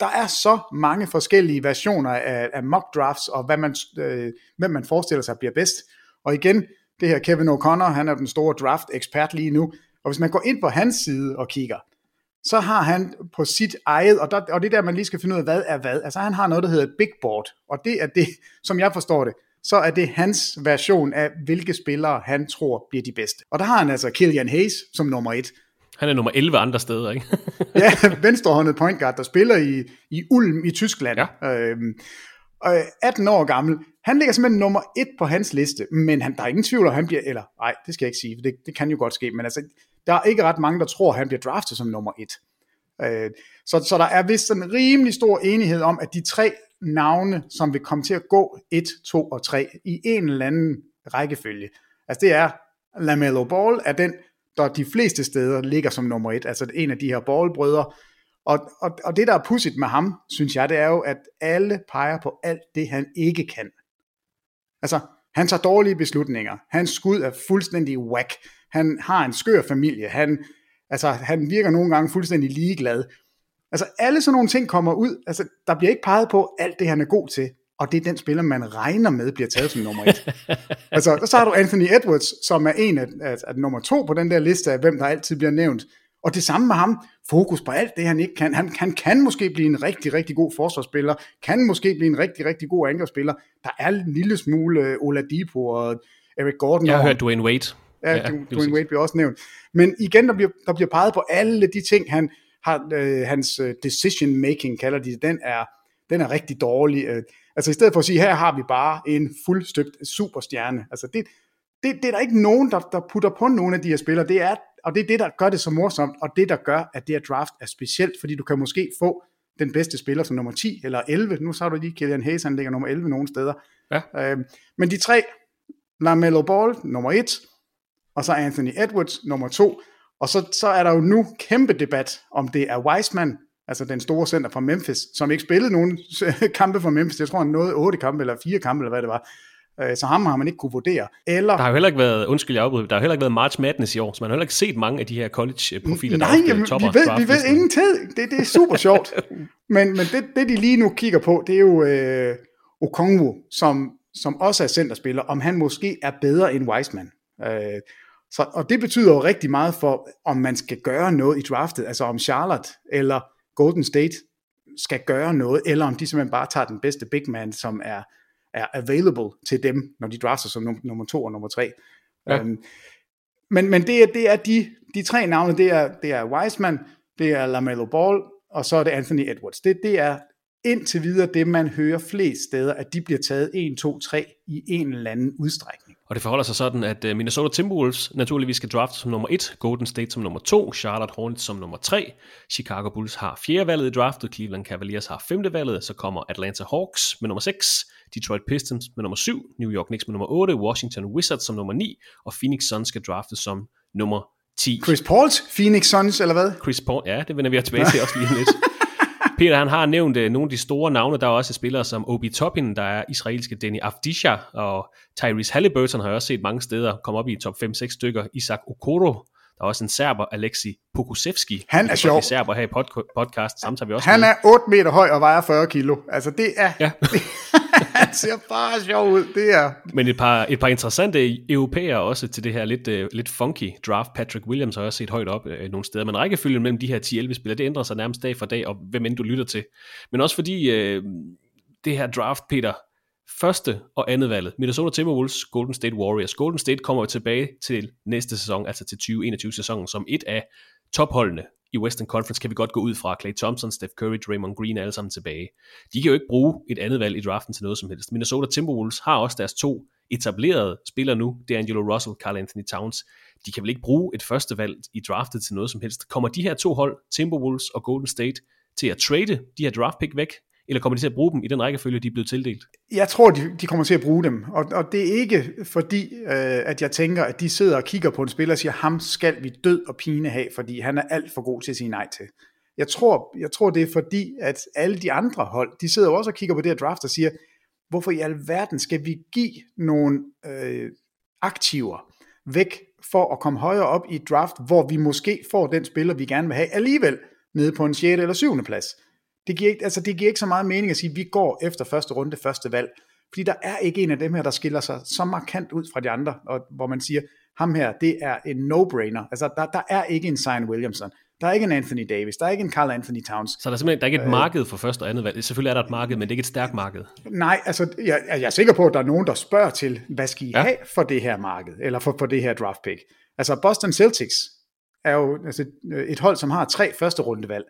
Der er så mange forskellige versioner af, af mock drafts, og hvad man, øh, hvem man forestiller sig bliver bedst. Og igen, det her Kevin O'Connor, han er den store draft-ekspert lige nu. Og hvis man går ind på hans side og kigger, så har han på sit eget, og, der, og det er der, man lige skal finde ud af, hvad er hvad. Altså han har noget, der hedder et big board, og det er det, som jeg forstår det, så er det hans version af, hvilke spillere han tror bliver de bedste. Og der har han altså Killian Hayes som nummer et. Han er nummer elleve andre steder, ikke? Ja, venstrehåndet point guard, der spiller i, i Ulm i Tyskland. Ja. Øhm, og atten år gammel. Han ligger simpelthen nummer et på hans liste, men han, der er ingen tvivl, om han bliver, eller nej, det skal jeg ikke sige, for det, det kan jo godt ske, men altså, der er ikke ret mange, der tror, at han bliver draftet som nummer et. Øh, så, så der er vist en rimelig stor enighed om, at de tre navne, som vil komme til at gå et, to og tre i en eller anden rækkefølge, altså det er Lamelo Ball, er den, der de fleste steder ligger som nummer et, altså en af de her ballbrødre. Og, og, og det, der er pudsigt med ham, synes jeg, det er jo, at alle peger på alt det, han ikke kan. Altså, han tager dårlige beslutninger. Hans skud er fuldstændig whack. Han har en skør familie. Han, altså, han virker nogle gange fuldstændig ligeglad. Altså, alle sådan nogle ting kommer ud. Altså, der bliver ikke peget på alt det, han er god til. Og det er den spiller, man regner med, bliver taget som nummer et. Altså, så har du Anthony Edwards, som er en af, af, af nummer to på den der liste af, hvem der altid bliver nævnt. Og det samme med ham. Fokus på alt det, han ikke kan. Han, han kan måske blive en rigtig, rigtig god forsvarsspiller. Kan måske blive en rigtig, rigtig god angrebsspiller. Der er en lille smule Oladipo og Eric Gordon. Jeg har hørt Dwayne Wade. Ja, ja Dwayne Wade sig. Bliver også nævnt. Men igen, der bliver, der bliver peget på alle de ting, han har, øh, hans decision making, kalder de den, er, den er rigtig dårlig. Altså i stedet for at sige, her har vi bare en fuldstøbt superstjerne. Altså det, det, det er der ikke nogen, der, der putter på nogle af de her spillere. Det er Og det er det, der gør det så morsomt, og det, der gør, at det her draft er specielt, fordi du kan måske få den bedste spiller som nummer ti eller elleve. Nu sagde du lige, Killian Hayes, han ligger nummer elleve nogle steder. Ja. Øhm, men de tre, Lamelo Ball, nummer et, og så Anthony Edwards, nummer to. Og så, så er der jo nu kæmpe debat, om det er Wiseman, altså den store center fra Memphis, som ikke spillede nogen kampe for Memphis. Jeg tror, han nåede otte kampe eller fire kampe, eller hvad det var. Så ham har man ikke kunne vurdere. Eller... Der har jo heller ikke været, undskyld jeg afbryder, der har heller ikke været March Madness i år, så man har heller ikke set mange af de her college-profiler, nej, der er topper. Nej, vi ved, vi ved ingen tid. Det, det er super sjovt. Men, men det, det, de lige nu kigger på, det er jo øh, Okongwu, som, som også er centerspiller, om han måske er bedre end Wiseman. Øh, så, og det betyder jo rigtig meget for, om man skal gøre noget i draftet, altså om Charlotte eller Golden State skal gøre noget, eller om de simpelthen bare tager den bedste big man, som er er available til dem, når de drafter som num- nummer to og nummer tre. Ja. Øhm, men men det, er, det er de, de tre navne, det er, det er Wiseman, det er LaMelo Ball, og så er det Anthony Edwards. Det, det er indtil videre det, man hører flest steder, at de bliver taget en, to, tre i en eller anden udstrækning. Og det forholder sig sådan, at Minnesota Timberwolves naturligvis skal drafte som nummer et, Golden State som nummer to, Charlotte Hornets som nummer tre, Chicago Bulls har fjerde valget i draftet, Cleveland Cavaliers har femte valget, så kommer Atlanta Hawks med nummer seks, Detroit Pistons med nummer syv, New York Knicks med nummer otte, Washington Wizards som nummer ni, og Phoenix Suns skal draftes som nummer ti. Chris Pauls Phoenix Suns, eller hvad? Chris Paul, ja, det vender vi tilbage til også lige lidt. Peter, han har nævnt uh, nogle af de store navne, der er også spillere som Obi Toppin, der er israelske Denny Avdija, og Tyrese Halliburton har jeg også set mange steder komme op i top fem seks stykker. Isaac Okoro, der er også en serber, Alexi Pokusevski. Han er sjov. Serber her i pod- podcast, samtidig vi også. Han med. Er otte meter høj og vejer fyrre kilo. Altså det er... Ja. Han ser bare sjov ud, det er. Men et par, et par interessante europæere også til det her lidt, uh, lidt funky draft. Patrick Williams har også set højt op uh, nogle steder. Men rækkefølgen mellem de her ti elleve spillere, det ændrer sig nærmest dag for dag, og hvem end du lytter til. Men også fordi uh, det her draft, Peter, første og andet valget. Minnesota Timberwolves, Golden State Warriors. Golden State kommer tilbage til næste sæson, altså til tyve enogtyve-sæsonen, som et af topholdene i Western Conference, kan vi godt gå ud fra. Klay Thompson, Steph Curry, Draymond Green er alle sammen tilbage. De kan jo ikke bruge et andet valg i draften til noget som helst. Minnesota Timberwolves har også deres to etablerede spillere nu. Det er D'Angelo Russell, Karl-Anthony Towns. De kan vel ikke bruge et første valg i draftet til noget som helst. Kommer de her to hold, Timberwolves og Golden State, til at trade de her draftpick væk? Eller kommer de til at bruge dem i den rækkefølge, de er blevet tildelt? Jeg tror, de, de kommer til at bruge dem. Og, og det er ikke fordi, øh, at jeg tænker, at de sidder og kigger på en spiller og siger, ham skal vi død og pine have, fordi han er alt for god til at sige nej til. Jeg tror, jeg tror det er fordi, at alle de andre hold, de sidder også og kigger på det her draft og siger, hvorfor i alverden skal vi give nogle øh, aktiver væk for at komme højere op i et draft, hvor vi måske får den spiller, vi gerne vil have alligevel, nede på en sjette eller syvende plads. Det giver, ikke, altså det giver ikke så meget mening at sige, at vi går efter første runde, første valg. Fordi der er ikke en af dem her, der skiller sig så markant ud fra de andre, og hvor man siger, ham her, det er en no-brainer. Altså der, der er ikke en Zion Williamson, der er ikke en Anthony Davis, der er ikke en Karl-Anthony Towns. Så der er simpelthen der er ikke et marked for første og andet valg. Selvfølgelig er der et marked, men det er ikke et stærkt marked. Nej, altså jeg, jeg er sikker på, at der er nogen, der spørger til, hvad skal I ja. have for det her marked, eller for, for det her draft pick. Altså Boston Celtics er jo altså, et hold, som har tre første rundevalg.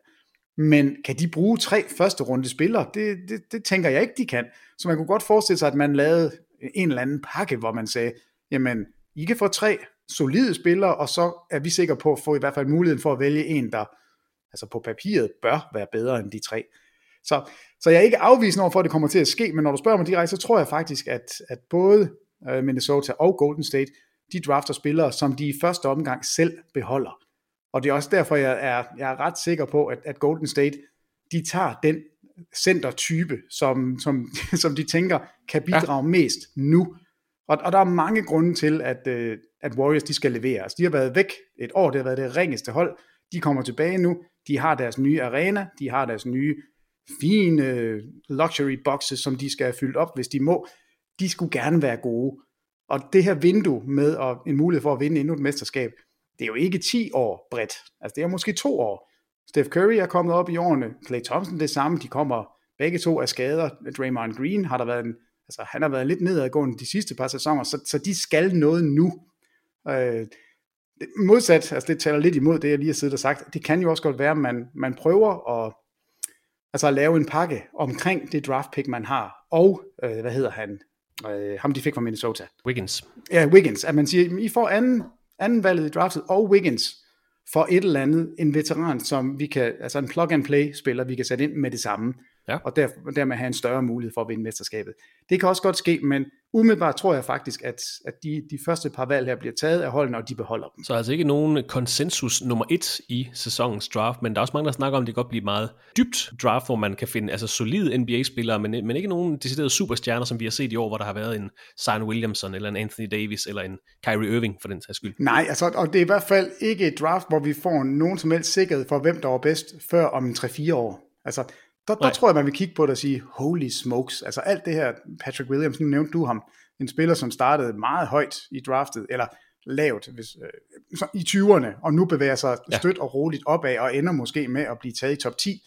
Men kan de bruge tre første runde spillere? Det, det, det tænker jeg ikke, de kan. Så man kunne godt forestille sig, at man lavede en eller anden pakke, hvor man sagde, jamen, I kan få tre solide spillere, og så er vi sikre på at få i hvert fald muligheden for at vælge en, der altså på papiret bør være bedre end de tre. Så, så jeg er ikke afvisende overfor, at det kommer til at ske, men når du spørger mig direkte, så tror jeg faktisk, at, at både Minnesota og Golden State, de drafter spillere, som de i første omgang selv beholder. Og det er også derfor, jeg er, jeg er ret sikker på, at, at Golden State, de tager den centertype, som, som, som de tænker kan bidrage ja. mest nu. Og, og der er mange grunde til, at, at Warriors de skal levere. Altså, de har været væk et år, det har været det ringeste hold. De kommer tilbage nu, de har deres nye arena, de har deres nye fine luxury boxes, som de skal have fyldt op, hvis de må. De skulle gerne være gode. Og det her vindue med og en mulighed for at vinde endnu et mesterskab, det er jo ikke ti år bredt. Altså det er måske to år. Steph Curry er kommet op i årene. Klay Thompson det samme. De kommer begge to af skader. Draymond Green har der været en, altså han har været lidt nedadgående de sidste par sæsoner, så, så de skal noget nu. Øh, modsat, altså det taler lidt imod det, jeg lige har siddet og sagt. Det kan jo også godt være, at man, man prøver at, altså at lave en pakke omkring det draft pick, man har. Og, øh, hvad hedder han? Øh, ham de fik fra Minnesota. Wiggins. Ja, Wiggins. At man siger, I får anden, anden valget i draftet, og Wiggins for et eller andet, en veteran, som vi kan, altså en plug-and-play-spiller, vi kan sætte ind med det samme, ja. og der, dermed have en større mulighed for at vinde mesterskabet. Det kan også godt ske, men umiddelbart tror jeg faktisk, at, at de, de første par valg her bliver taget af holdene, og de beholder dem. Så altså ikke nogen konsensus nummer et i sæsonens draft, men der er også mange, der snakker om, at det godt bliver meget dybt draft, hvor man kan finde altså solide N B A-spillere, men, men ikke nogen deciderede superstjerner, som vi har set i år, hvor der har været en Zion Williamson, eller en Anthony Davis, eller en Kyrie Irving, for den sags skyld. Nej, altså, og det er i hvert fald ikke et draft, hvor vi får nogen som helst sikkerhed for, hvem der var bedst, før om en tre fire år. Altså, Der, der tror jeg, man vil kigge på det og sige, holy smokes, altså alt det her, Patrick Williams, nu nævnte du ham, en spiller, som startede meget højt i draftet, eller lavt hvis, øh, i tyverne, og nu bevæger sig ja. stødt og roligt opad, og ender måske med at blive taget i top ti,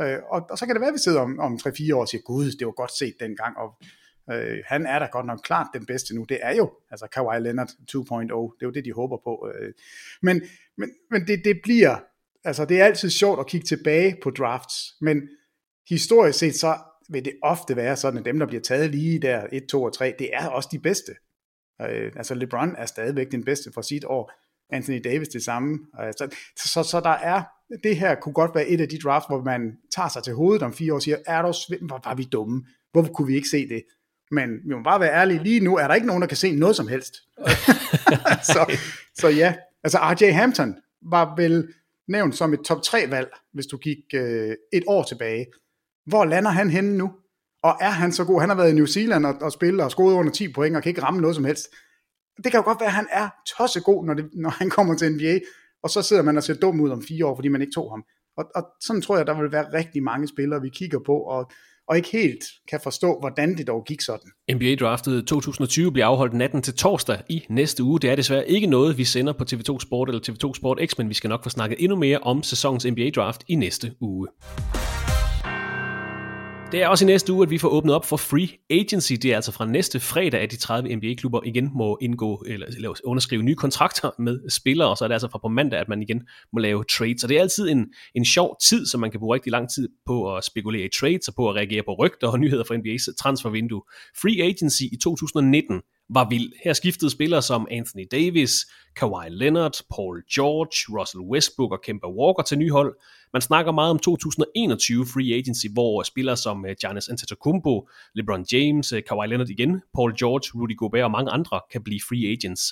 øh, og, og så kan det være, at vi sidder om, om tre fire år og siger, gud, det var godt set dengang, og øh, han er da godt nok klart den bedste nu, det er jo, altså Kawhi Leonard to punkt nul, det er jo det, de håber på, øh. men, men, men det, det bliver, altså det er altid sjovt at kigge tilbage på drafts, men historisk set, så vil det ofte være sådan, at dem, der bliver taget lige der et, to og tre, det er også de bedste. Øh, altså LeBron er stadigvæk den bedste fra sit år. Anthony Davis det samme. Øh, så, så, så der er, det her kunne godt være et af de drafts, hvor man tager sig til hovedet om fire år og siger, er der svind, hvor var vi dumme? Hvorfor kunne vi ikke se det? Men vi må bare være ærlige, lige nu er der ikke nogen, der kan se noget som helst. så, så ja, altså R J Hampton var vel nævnt som et top tre valg, hvis du gik øh, et år tilbage. Hvor lander han henne nu? Og er han så god? Han har været i New Zealand og, og spillet og skåret under ti point og kan ikke ramme noget som helst. Det kan jo godt være, at han er tossegod, når, det, når han kommer til N B A, og så sidder man og ser dum ud om fire år, fordi man ikke tog ham. Og, og sådan tror jeg, der vil være rigtig mange spillere, vi kigger på, og, og ikke helt kan forstå, hvordan det dog gik sådan. N B A-draftet tyve tyve bliver afholdt natten til torsdag i næste uge. Det er desværre ikke noget, vi sender på T V to Sport eller T V to Sport X, men vi skal nok få snakket endnu mere om sæsonens N B A-draft i næste uge. Det er også i næste uge, at vi får åbnet op for Free Agency. Det er altså fra næste fredag, at de tredive N B A-klubber igen må indgå eller underskrive nye kontrakter med spillere, og så er det altså fra på mandag, at man igen må lave trades. Og det er altid en, en sjov tid, som man kan bruge rigtig lang tid på at spekulere i trades, og på at reagere på rygter og nyheder fra N B A's transfervindue. Free Agency i to tusind nitten var vild. Her skiftede spillere som Anthony Davis, Kawhi Leonard, Paul George, Russell Westbrook og Kemba Walker til nye hold. Man snakker meget om to tusind enogtyve Free Agency, hvor spillere som Giannis Antetokounmpo, LeBron James, Kawhi Leonard igen, Paul George, Rudy Gobert og mange andre kan blive free agents.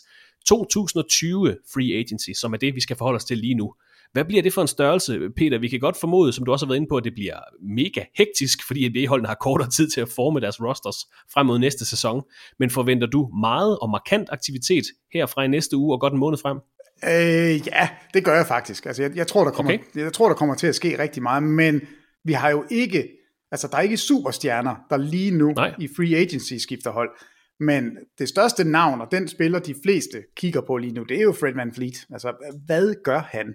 to tusind tyve Free Agency, som er det, vi skal forholde os til lige nu. Hvad bliver det for en størrelse, Peter? Vi kan godt formode, som du også har været inde på, at det bliver mega hektisk, fordi N B A-holdene har kortere tid til at forme deres rosters frem mod næste sæson. Men forventer du meget og markant aktivitet herfra i næste uge og godt en måned frem? Øh, ja, det gør jeg faktisk. Altså, jeg, jeg, tror, der kommer, okay. jeg tror, der kommer til at ske rigtig meget, men vi har jo ikke, altså der er ikke superstjerner, der lige nu Nej. i free agency skifter hold. Men det største navn, og den spiller de fleste kigger på lige nu, det er jo Fred VanVleet. Altså, hvad gør han?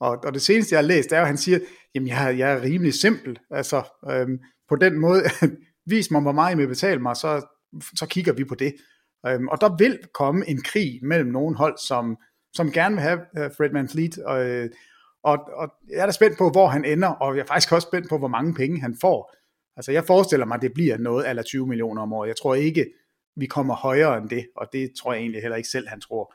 Og, og det seneste, jeg har læst, er jo, han siger, jamen, jeg, jeg er rimelig simpel. Altså, øhm, på den måde, vis mig, hvor meget I vil betale mig, så, så kigger vi på det. Øhm, og der vil komme en krig mellem nogle hold, som, som gerne vil have uh, Fred VanVleet. Og, og, og jeg er da spændt på, hvor han ender, og jeg er faktisk også spændt på, hvor mange penge han får. Altså, jeg forestiller mig, at det bliver noget a la tyve millioner om året. Jeg tror ikke, vi kommer højere end det, og det tror jeg egentlig heller ikke selv, han tror.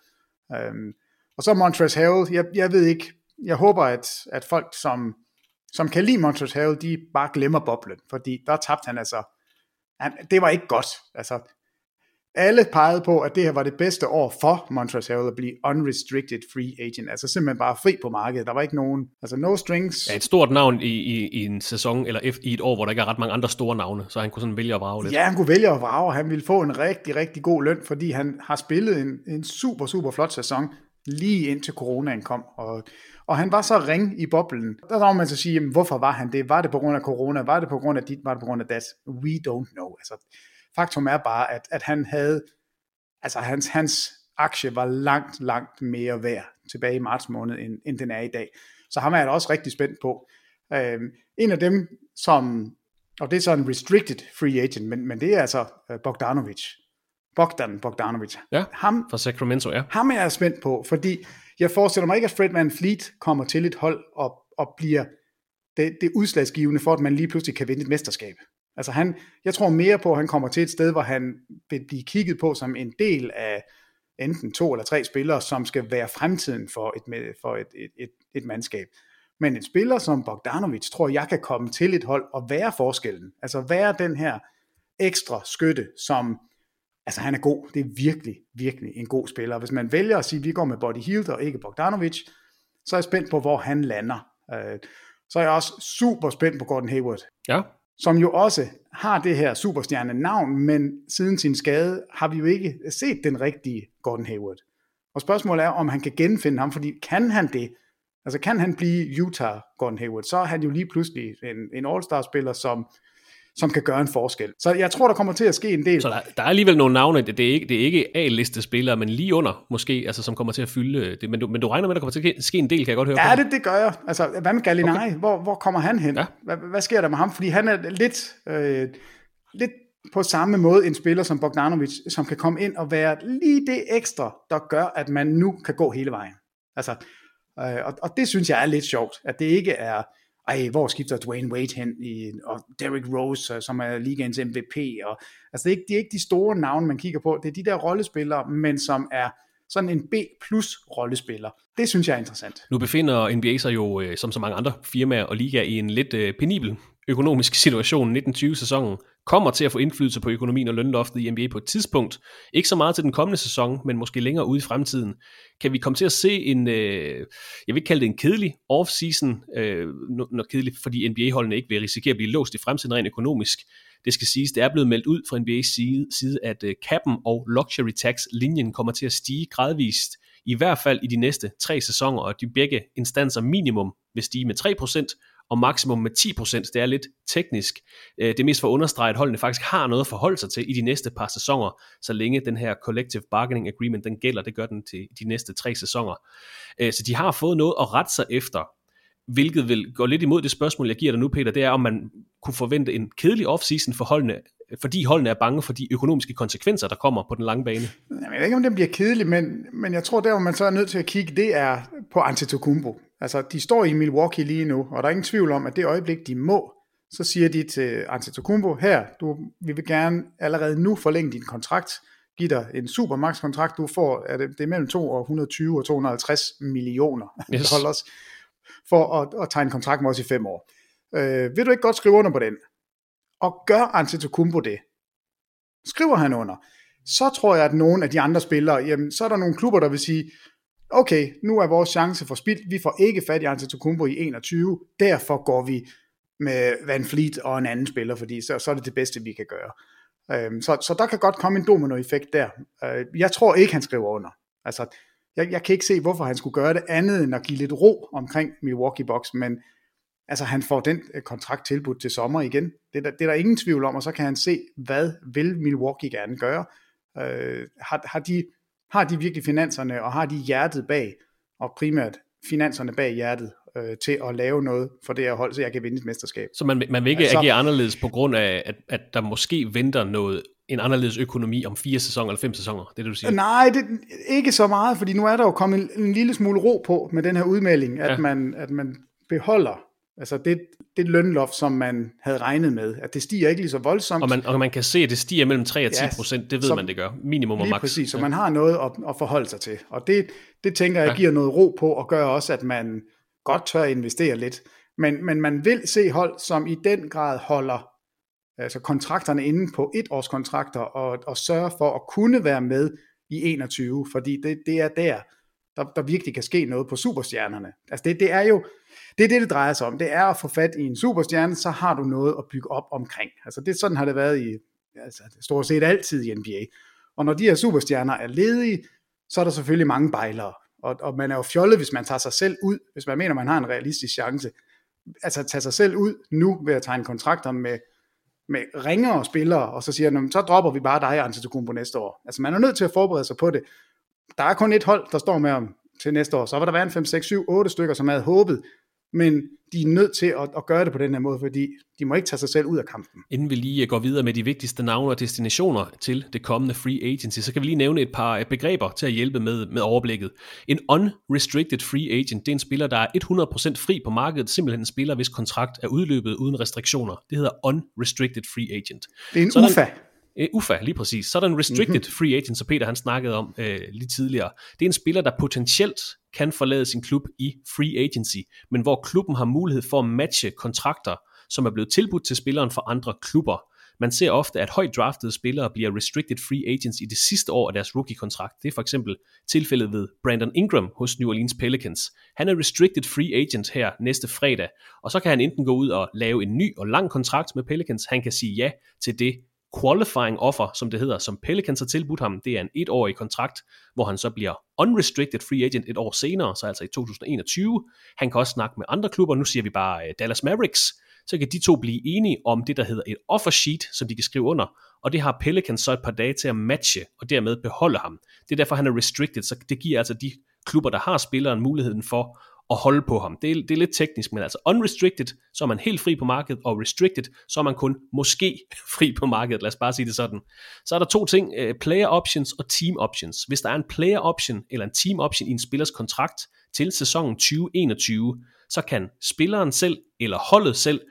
Øhm, og så Montrezl Harrell, jeg, jeg ved ikke, jeg håber, at, at folk, som, som kan lide Montrezl Harrell, de bare glemmer boblen, fordi der tabte han altså, han, det var ikke godt. Altså, Alle pegede på, at det her var det bedste år for Montrezl Harrell at blive unrestricted free agent. Altså simpelthen bare fri på markedet. Der var ikke nogen, altså no strings. Ja, et stort navn i, i, i en sæson, eller i et år, hvor der ikke er ret mange andre store navne, så han kunne sådan vælge at vrage lidt. Ja, han kunne vælge at vrage, og han ville få en rigtig, rigtig god løn, fordi han har spillet en, en super, super flot sæson, lige indtil coronaen kom, og, og han var så ring i boblen. Der må man så sige, jamen, hvorfor var han det? Var det på grund af corona? Var det på grund af dit? Var det på grund af dat? We don't know. Altså, faktum er bare, at, at han havde, altså hans, hans aktie var langt, langt mere værd tilbage i marts måned, end, end den er i dag. Så ham er jeg da også rigtig spændt på. Øhm, en af dem, som, og det er så en restricted free agent, men, men det er altså Bogdanović. Bogdan Bogdanović. Ja, ham, fra Sacramento, ja. Ham er jeg spændt på, fordi jeg forestiller mig ikke, at Fred VanVleet kommer til et hold og, og bliver det, det udslagsgivende for, at man lige pludselig kan vinde et mesterskab. Altså han, jeg tror mere på, at han kommer til et sted, hvor han vil blive kigget på som en del af enten to eller tre spillere, som skal være fremtiden for et, for et, et, et, et mandskab. Men en spiller som Bogdanović, tror jeg kan komme til et hold og være forskellen. Altså være den her ekstra skytte, som... Altså han er god, det er virkelig, virkelig en god spiller. Hvis man vælger at sige, at vi går med Buddy Hield og ikke Bogdanović, så er jeg spændt på, hvor han lander. Så er jeg også super spændt på Gordon Hayward, ja. Som jo også har det her superstjerne navn, men siden sin skade har vi jo ikke set den rigtige Gordon Hayward. Og spørgsmålet er, om han kan genfinde ham, fordi kan han det? Altså kan han blive Utah Gordon Hayward? Så er han jo lige pludselig en, en all-star-spiller, som... som kan gøre en forskel. Så jeg tror, der kommer til at ske en del. Så der, der er alligevel nogle navne, det er ikke, det er ikke A-listespillere, men lige under måske, altså, som kommer til at fylde det. Men du, men du regner med, der kommer til at ske en del, kan jeg godt høre på. Ja, det, det gør jeg. Altså, hvad med Gallinari? Okay. Hvor, hvor kommer han hen? Ja. Hvad, hvad sker der med ham? Fordi han er lidt, øh, lidt på samme måde en spiller som Bogdanović, som kan komme ind og være lige det ekstra, der gør, at man nu kan gå hele vejen. Altså, øh, og, og det synes jeg er lidt sjovt, at det ikke er... Ej, hvor skifter Dwayne Wade hen, i, og Derrick Rose, som er ligaens M V P, og, altså det er, ikke, det er ikke de store navne, man kigger på, det er de der rollespillere, men som er sådan en B-plus rollespiller. Det synes jeg er interessant. Nu befinder N B A sig jo, som så mange andre firmaer og ligaer, i en lidt øh, penibel økonomisk situation. nitten tyve-sæsonen kommer til at få indflydelse på økonomien og lønloftet i N B A på et tidspunkt. Ikke så meget til den kommende sæson, men måske længere ude i fremtiden. Kan vi komme til at se en, øh, jeg vil ikke kalde det en kedelig off-season, øh, når kedelig, fordi N B A-holdene ikke vil risikere at blive låst i fremtiden rent økonomisk. Det skal siges, det er blevet meldt ud fra N B A's side, side at øh, cappen og luxury tax-linjen kommer til at stige gradvist, i hvert fald i de næste tre sæsoner, og de begge instanser minimum vil stige med tre procent, og maksimum med ti procent, det er lidt teknisk. Det er mest for at understrege, at holdene faktisk har noget at forholde sig til i de næste par sæsoner, så længe den her Collective Bargaining Agreement, den gælder, det gør den til de næste tre sæsoner. Så de har fået noget at rette sig efter, hvilket vil gå lidt imod det spørgsmål, jeg giver dig nu, Peter, det er, om man kunne forvente en kedelig offseason for holdene, fordi holdene er bange for de økonomiske konsekvenser, der kommer på den lange bane. Jeg ved ikke, om den bliver kedelig, men, men jeg tror, der hvor man så er nødt til at kigge, det er på Antetokounmpo. Altså, de står i Milwaukee lige nu, og der er ingen tvivl om, at det øjeblik, de må, så siger de til Antetokounmpo, her, du, vi vil gerne allerede nu forlænge din kontrakt, give dig en supermax-kontrakt, du får, er det, det er mellem to hundrede og tyve og to hundrede og halvtreds millioner, yes. dollars, for at, at tegne kontrakt med os i fem år. Øh, vil du ikke godt skrive under på den? Og gør Antetokounmpo det? Skriver han under? Så tror jeg, at nogle af de andre spillere, jamen, så er der nogle klubber, der vil sige, okay, nu er vores chance for spildt, vi får ikke fat i Antetokounmpo i enogtyve, derfor går vi med VanVleet og en anden spiller, fordi så, så er det det bedste, vi kan gøre. Øhm, så, så der kan godt komme en dominoeffekt der. Øh, jeg tror ikke, han skriver under. Altså, jeg, jeg kan ikke se, hvorfor han skulle gøre det andet, end at give lidt ro omkring Milwaukee Bucks, men altså, han får den kontrakt tilbudt til sommer igen. Det er, det er der ingen tvivl om, og så kan han se, hvad vil Milwaukee gerne gøre. Øh, har, har de... Har de virkelig finanserne, og har de hjertet bag, og primært finanserne bag hjertet, øh, til at lave noget for det her hold, så jeg kan vinde et mesterskab. Så man, man vil ikke altså, agere anderledes på grund af, at, at der måske venter noget, en anderledes økonomi om fire sæsoner eller fem sæsoner, det er det, du siger? Nej, det, ikke så meget, fordi nu er der jo kommet en, en lille smule ro på med den her udmelding, at, ja. man, at man beholder altså det, det lønloft, som man havde regnet med, at det stiger ikke lige så voldsomt. Og man, og man kan se, at det stiger mellem tre og ti procent, det ved så, man det gør, minimum og maks. Lige præcis, så ja. Man har noget at, at forholde sig til. Og det, det tænker jeg ja. giver noget ro på, og gør også, at man godt tør investere lidt. Men, men man vil se hold, som i den grad holder altså kontrakterne inde på etårskontrakter, og, og sørge for at kunne være med i enogtyve, fordi det, det er der, der, der virkelig kan ske noget på superstjernerne. Altså det, det er jo, det er det, det drejer sig om. Det er at få fat i en superstjerne, så har du noget at bygge op omkring. Altså det, sådan har det været i, altså stort set altid i N B A. Og når de her superstjerner er ledige, så er der selvfølgelig mange bejlere. Og, og man er jo fjollet, hvis man tager sig selv ud, hvis man mener, man har en realistisk chance. Altså tage sig selv ud nu ved at tegne kontrakter med, med ringere spillere, og så siger, så dropper vi bare dig, Antetokounmpo, næste år. Altså man er nødt til at forberede sig på det. Der er kun et hold, der står med om til næste år. Så var der været fem, seks, syv, otte stykker, som havde håbet, men de er nødt til at, at gøre det på den her måde, fordi de må ikke tage sig selv ud af kampen. Inden vi lige går videre med de vigtigste navne og destinationer til det kommende free agency, så kan vi lige nævne et par begreber til at hjælpe med, med overblikket. En unrestricted free agent, det er en spiller, der er hundrede procent fri på markedet, simpelthen en spiller, hvis kontrakt er udløbet uden restriktioner. Det hedder unrestricted free agent. Det er en sådan, U F A. U F A, lige præcis. Så er der en restricted mm-hmm. free agent, som Peter han snakkede om øh, lige tidligere. Det er en spiller, der potentielt kan forlade sin klub i free agency, men hvor klubben har mulighed for at matche kontrakter, som er blevet tilbudt til spilleren fra andre klubber. Man ser ofte, at højt draftede spillere bliver restricted free agents i det sidste år af deres rookie-kontrakt. Det er for eksempel tilfældet ved Brandon Ingram hos New Orleans Pelicans. Han er restricted free agent her næste fredag, og så kan han enten gå ud og lave en ny og lang kontrakt med Pelicans. Han kan sige ja til det qualifying offer, som det hedder, som Pelicans har tilbudt ham. Det er en etårig kontrakt, hvor han så bliver unrestricted free agent et år senere, så altså i to tusind og enogtyve. Han kan også snakke med andre klubber, nu siger vi bare Dallas Mavericks, så kan de to blive enige om det, der hedder et offer sheet, som de kan skrive under, og det har Pelicans så et par dage til at matche, og dermed beholde ham. Det er derfor, han er restricted, så det giver altså de klubber, der har spilleren, muligheden for at holde på ham. Det er, det er lidt teknisk, men altså unrestricted, så er man helt fri på markedet, og restricted, så er man kun måske fri på markedet, lad os bare sige det sådan. Så er der to ting, player options og team options. Hvis der er en player option eller en team option i en spillers kontrakt til sæsonen tyve enogtyve, så kan spilleren selv eller holdet selv,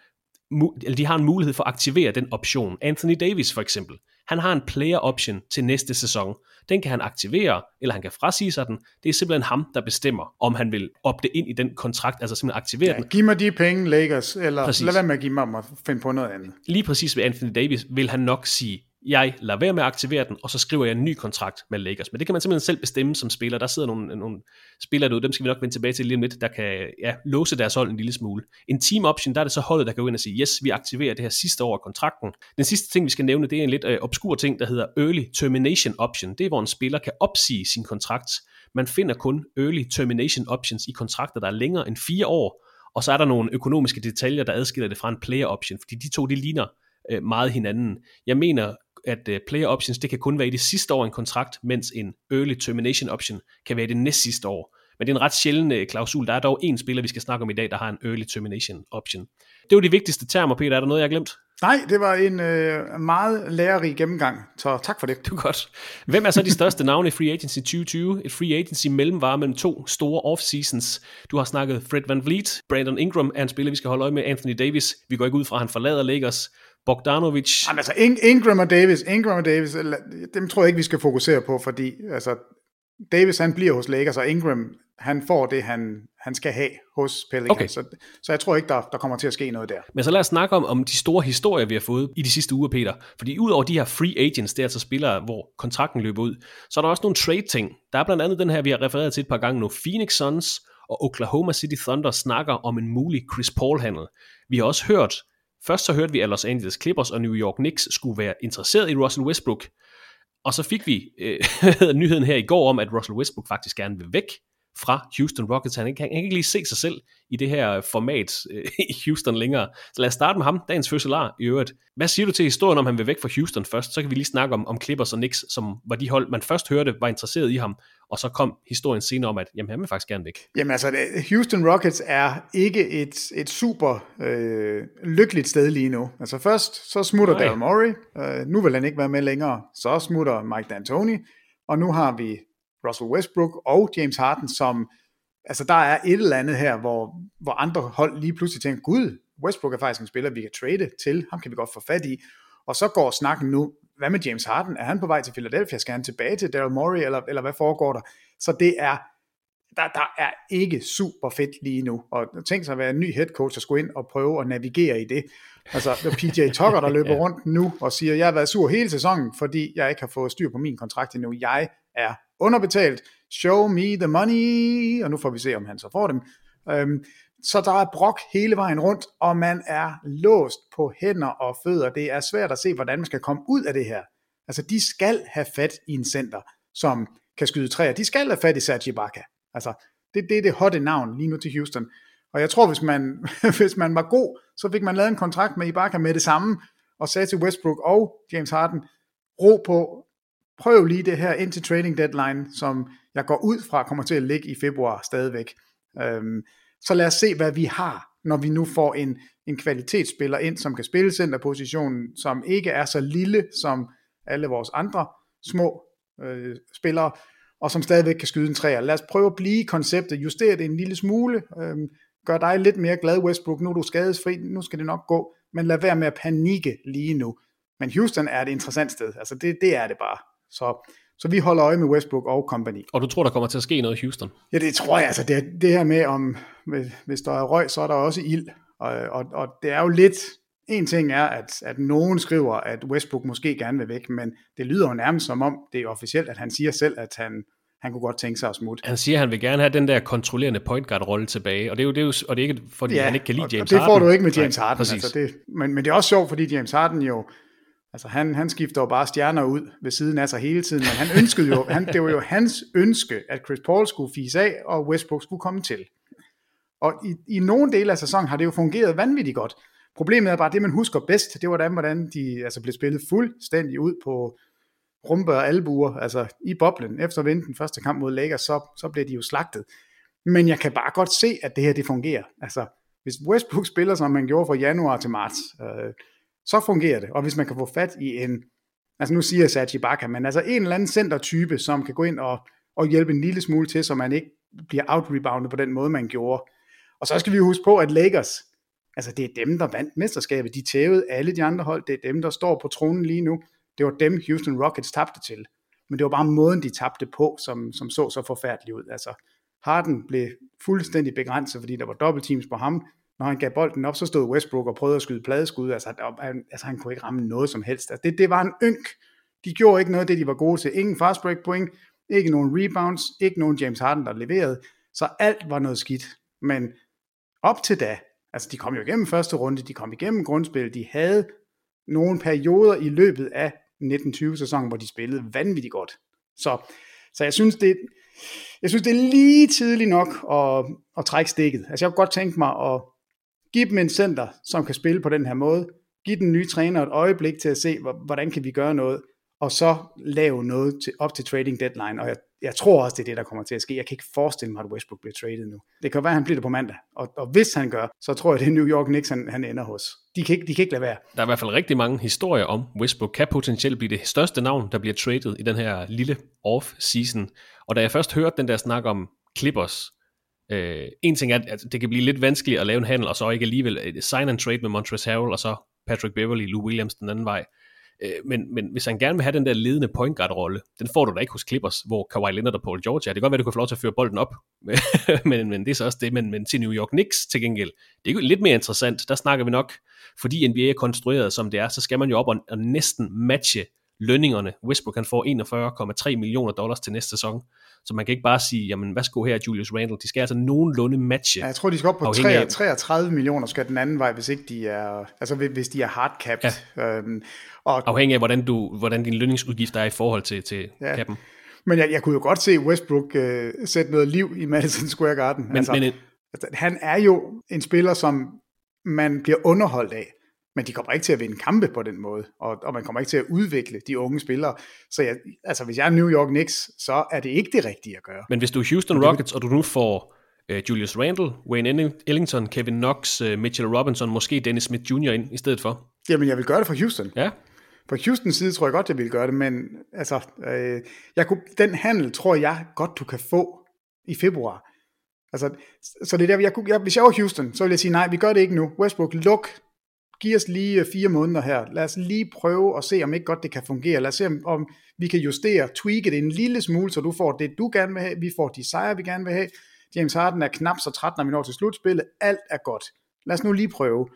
eller de har en mulighed for at aktivere den option. Anthony Davis for eksempel, han har en player option til næste sæson. Den kan han aktivere, eller han kan frasige sig den. Det er simpelthen ham, der bestemmer, om han vil opte ind i den kontrakt, altså simpelthen aktivere ja, den. Giv mig de penge, Lakers, eller præcis. Lad være med at give mig om at finde på noget andet. Lige præcis ved Anthony Davis vil han nok sige, jeg lader være med at aktivere den, og så skriver jeg en ny kontrakt med Lakers. Men det kan man simpelthen selv bestemme som spiller. Der sidder nogle, nogle spillere derude, dem skal vi nok vende tilbage til lige om lidt, der kan ja, låse deres hold en lille smule. En team option, der er det så holdet, der kan gå ind og sige, yes, vi aktiverer det her sidste år af kontrakten. Den sidste ting, vi skal nævne, det er en lidt øh, obskur ting, der hedder early termination option. Det er, hvor en spiller kan opsige sin kontrakt. Man finder kun early termination options i kontrakter, der er længere end fire år, og så er der nogle økonomiske detaljer, der adskiller det fra en player option, fordi de to, de ligner øh, meget hinanden. Jeg mener, at player options, det kan kun være i det sidste år en kontrakt, mens en early termination option kan være i det næst sidste år. Men det er en ret sjælden klausul. Der er dog en spiller, vi skal snakke om i dag, der har en early termination option. Det var de vigtigste termer, Peter. Er der noget, jeg har glemt? Nej, det var en øh, meget lærerig gennemgang, så tak for det. Du godt. Hvem er så de største navne i free agency tyve tyve? Et free agency mellemvare mellem to store off-seasons. Du har snakket Fred VanVleet, Brandon Ingram er en spiller, vi skal holde øje med, Anthony Davis. Vi går ikke ud fra, at han forlader Lakers. Bogdanović. Jamen, altså In- Ingram og Davis, Ingram og Davis, dem tror jeg ikke, vi skal fokusere på, fordi altså, Davis han bliver hos Lakers, og Ingram han får det, han, han skal have hos Pelicans. Okay. Så, så jeg tror ikke, der, der kommer til at ske noget der. Men så lad os snakke om, om de store historier, vi har fået i de sidste uger, Peter. Fordi udover de her free agents, det er altså spillere, hvor kontrakten løber ud, så er der også nogle trade-ting. Der er blandt andet den her, vi har refereret til et par gange nu. Phoenix Suns og Oklahoma City Thunder snakker om en mulig Chris Paul-handel. Vi har også hørt, først så hørte vi, at Los Angeles Clippers og New York Knicks skulle være interesseret i Russell Westbrook. Og så fik vi øh, nyheden her i går om, at Russell Westbrook faktisk gerne vil væk fra Houston Rockets. Han kan, han kan ikke lige se sig selv i det her format øh, i Houston længere. Så lad os starte med ham, dagens fødselar i øvrigt. Hvad siger du til historien om, han vil væk fra Houston først? Så kan vi lige snakke om, om Clippers og Knicks, som var de hold, man først hørte, var interesseret i ham. Og så kom historien senere om, at jamen, han vil faktisk gerne væk. Jamen altså, Houston Rockets er ikke et, et super øh, lykkeligt sted lige nu. Altså først, så smutter Daryl Morey. Øh, nu vil han ikke være med længere. Så smutter Mike D'Antoni. Og nu har vi Russell Westbrook og James Harden, som, altså der er et eller andet her, hvor, hvor andre hold lige pludselig tænker, gud, Westbrook er faktisk en spiller, vi kan trade til, ham kan vi godt få fat i, og så går snakken nu, hvad med James Harden, er han på vej til Philadelphia, skal han tilbage til Daryl Morey, eller, eller hvad foregår der, så det er, der, der er ikke super fedt lige nu, og tænk sig at være en ny head coach, at skulle ind og prøve at navigere i det, Altså, det var P J Tucker, der løber ja. rundt nu og siger, jeg har været sur hele sæsonen, fordi jeg ikke har fået styr på min kontrakt endnu. Jeg er underbetalt. Show me the money. Og nu får vi se, om han så får dem. Øhm, så der er brok hele vejen rundt, og man er låst på hænder og fødder. Det er svært at se, hvordan man skal komme ud af det her. Altså, de skal have fat i en center, som kan skyde træer. De skal have fat i Serge Ibaka. Altså, det, det er det hotte navn lige nu til Houston. Og jeg tror, hvis man, hvis man var god, så fik man lavet en kontrakt med Ibaka med det samme, og sagde til Westbrook og James Harden, ro på, prøv lige det her indtil trading deadline, som jeg går ud fra kommer til at ligge i februar stadigvæk. Øhm, så lad os se, hvad vi har, når vi nu får en, en kvalitetsspiller ind, som kan spille centerpositionen, som ikke er så lille som alle vores andre små øh, spillere, og som stadigvæk kan skyde en træer. Lad os prøve at blive konceptet, justere det en lille smule, øhm, gør dig lidt mere glad, Westbrook, nu er du skadesfri, nu skal det nok gå, men lad være med at panikke lige nu. Men Houston er et interessant sted, altså det, det er det bare. Så, så vi holder øje med Westbrook og company. Og du tror, der kommer til at ske noget i Houston? Ja, det tror jeg, altså det, det her med, om hvis der er røg, så er der også ild, og, og, og det er jo lidt, en ting er, at, at nogen skriver, at Westbrook måske gerne vil væk, men det lyder jo nærmest som om, det er officielt, at han siger selv, at han... Han kunne godt tænke sig at smutte. Han siger, at han vil gerne have den der kontrollerende point guard-rolle tilbage, og det er jo, det er jo og det er ikke, fordi ja, han ikke kan lide James Harden. Det får Harden. Du ikke med James Harden. Nej, altså det, men, men det er også sjovt, fordi James Harden jo, altså han, han skifter jo bare stjerner ud ved siden af sig hele tiden, men han ønskede jo, han, det var jo hans ønske, at Chris Paul skulle fise af, og Westbrook skulle komme til. Og i, i nogle dele af sæsonen har det jo fungeret vanvittigt godt. Problemet er bare, det man husker bedst, det var da, hvordan de altså, blev spillet fuldstændig ud på rumper og albuer, altså i boblen, efter vinden, første kamp mod Lakers, så, så bliver de jo slagtet. Men jeg kan bare godt se, at det her, det fungerer. Altså, hvis Westbrook spiller, som man gjorde fra januar til marts, øh, så fungerer det. Og hvis man kan få fat i en, altså nu siger jeg Serge Ibaka, men altså en eller anden centertype, som kan gå ind og, og hjælpe en lille smule til, så man ikke bliver outreboundet på den måde, man gjorde. Og så skal vi huske på, at Lakers, altså det er dem, der vandt mesterskabet. De tævede alle de andre hold, det er dem, der står på tronen lige nu. Det var dem, Houston Rockets tabte til. Men det var bare måden, de tabte på, som, som så så forfærdelig ud. Altså, Harden blev fuldstændig begrænset, fordi der var dobbeltteams på ham. Når han gav bolden op, så stod Westbrook og prøvede at skyde pladeskud. Altså, han, altså, han kunne ikke ramme noget som helst. Altså, det, det var en ynk. De gjorde ikke noget af det, de var gode til. Ingen fast break point, ikke nogen rebounds, ikke nogen James Harden, der leverede. Så alt var noget skidt. Men op til da, altså de kom jo igennem første runde, de kom igennem grundspil, de havde nogle perioder i løbet af nitten tyve sæsonen, hvor de spillede vanvittigt godt. Så, så jeg, synes, det, jeg synes, det er lige tidligt nok at, at trække stikket. Altså jeg kunne godt tænke mig at give dem en center, som kan spille på den her måde. Give den nye træner et øjeblik til at se, hvordan kan vi gøre noget, og så lave noget til, op til trading deadline. Og jeg, jeg tror også, det er det, der kommer til at ske. Jeg kan ikke forestille mig, at Westbrook bliver traded nu. Det kan være, at han bliver det på mandag. Og, og hvis han gør, så tror jeg, det er New York Knicks, han, han ender hos. De kan, ikke, de kan ikke lade være. Der er i hvert fald rigtig mange historier om, Westbrook kan potentielt blive det største navn, der bliver traded i den her lille off-season. Og da jeg først hørte den der snak om Clippers, øh, en ting er, at det kan blive lidt vanskeligt at lave en handel, og så ikke alligevel sign and trade med Montrezl Harrell, og så Patrick Beverley, Lou Williams den anden vej. Men, men hvis han gerne vil have den der ledende point guard-rolle, den får du da ikke hos Clippers, hvor Kawhi Leonard og Paul George er. Det kan godt være, du kan få lov til at føre bolden op, men, men det er så også det. Men, men til New York Knicks til gengæld, det er lidt mere interessant. Der snakker vi nok, fordi N B A er konstrueret som det er, så skal man jo op og, og næsten matche lønningerne. Westbrook kan få enogfyrre komma tre millioner dollars til næste sæson, så man kan ikke bare sige, jamen værsgo her Julius Randle, de skal altså nogenlunde matche. Ja, jeg tror, de skal op på treogtredive millioner, skal den anden vej, hvis ikke de er, altså hvis de er hardcapped. Ja. Øhm, og afhængig af, hvordan, du, hvordan din lønningsudgift er i forhold til, til ja. Cappen. Men jeg, jeg kunne jo godt se Westbrook øh, sætte noget liv i Madison Square Garden. Men, altså, men en, altså, han er jo en spiller, som man bliver underholdt af. Men de kommer ikke til at vinde kampe på den måde, og, og man kommer ikke til at udvikle de unge spillere. Så jeg, altså, hvis jeg er New York Knicks, så er det ikke det rigtige at gøre. Men hvis du er Houston Rockets, og du nu får øh, Julius Randle, Wayne Ellington, Kevin Knox, øh, Mitchell Robinson, måske Dennis Smith junior ind i stedet for? Jamen, jeg vil gøre det fra Houston. Ja. Fra Houstons side tror jeg godt, jeg vil gøre det, men altså, øh, jeg kunne, den handel tror jeg godt, du kan få i februar. Altså, så det er der, jeg kunne, jeg, hvis jeg var Houston, så ville jeg sige, nej, vi gør det ikke nu. Westbrook, luk. Giv os lige fire måneder her. Lad os lige prøve at se, om ikke godt det kan fungere. Lad os se, om vi kan justere, tweake det en lille smule, så du får det, du gerne vil have. Vi får de sejre, vi gerne vil have. James Harden er knap så træt, når vi når til slutspillet. Alt er godt. Lad os nu lige prøve.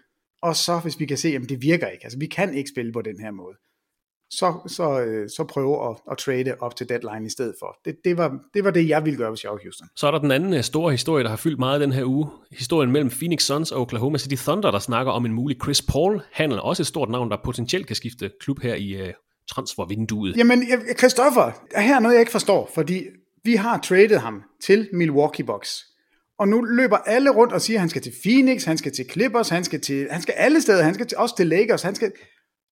Og så hvis vi kan se, jamen det virker ikke, altså vi kan ikke spille på den her måde, så, så, så prøve at, at trade op til deadline i stedet for. Det, det, var, det var det, jeg ville gøre, hvis jeg var Houston. Så er der den anden store historie, der har fyldt meget den her uge. Historien mellem Phoenix Suns og Oklahoma City Thunder, der snakker om en mulig Chris Paul-handel. Også et stort navn, der potentielt kan skifte klub her i uh, transfervinduet. Jamen, Christopher, her er noget, jeg ikke forstår, fordi vi har traded ham til Milwaukee Bucks. Og nu løber alle rundt og siger, at han skal til Phoenix, han skal til Clippers, han skal, til, han skal alle steder, han skal til, også til Lakers, han skal...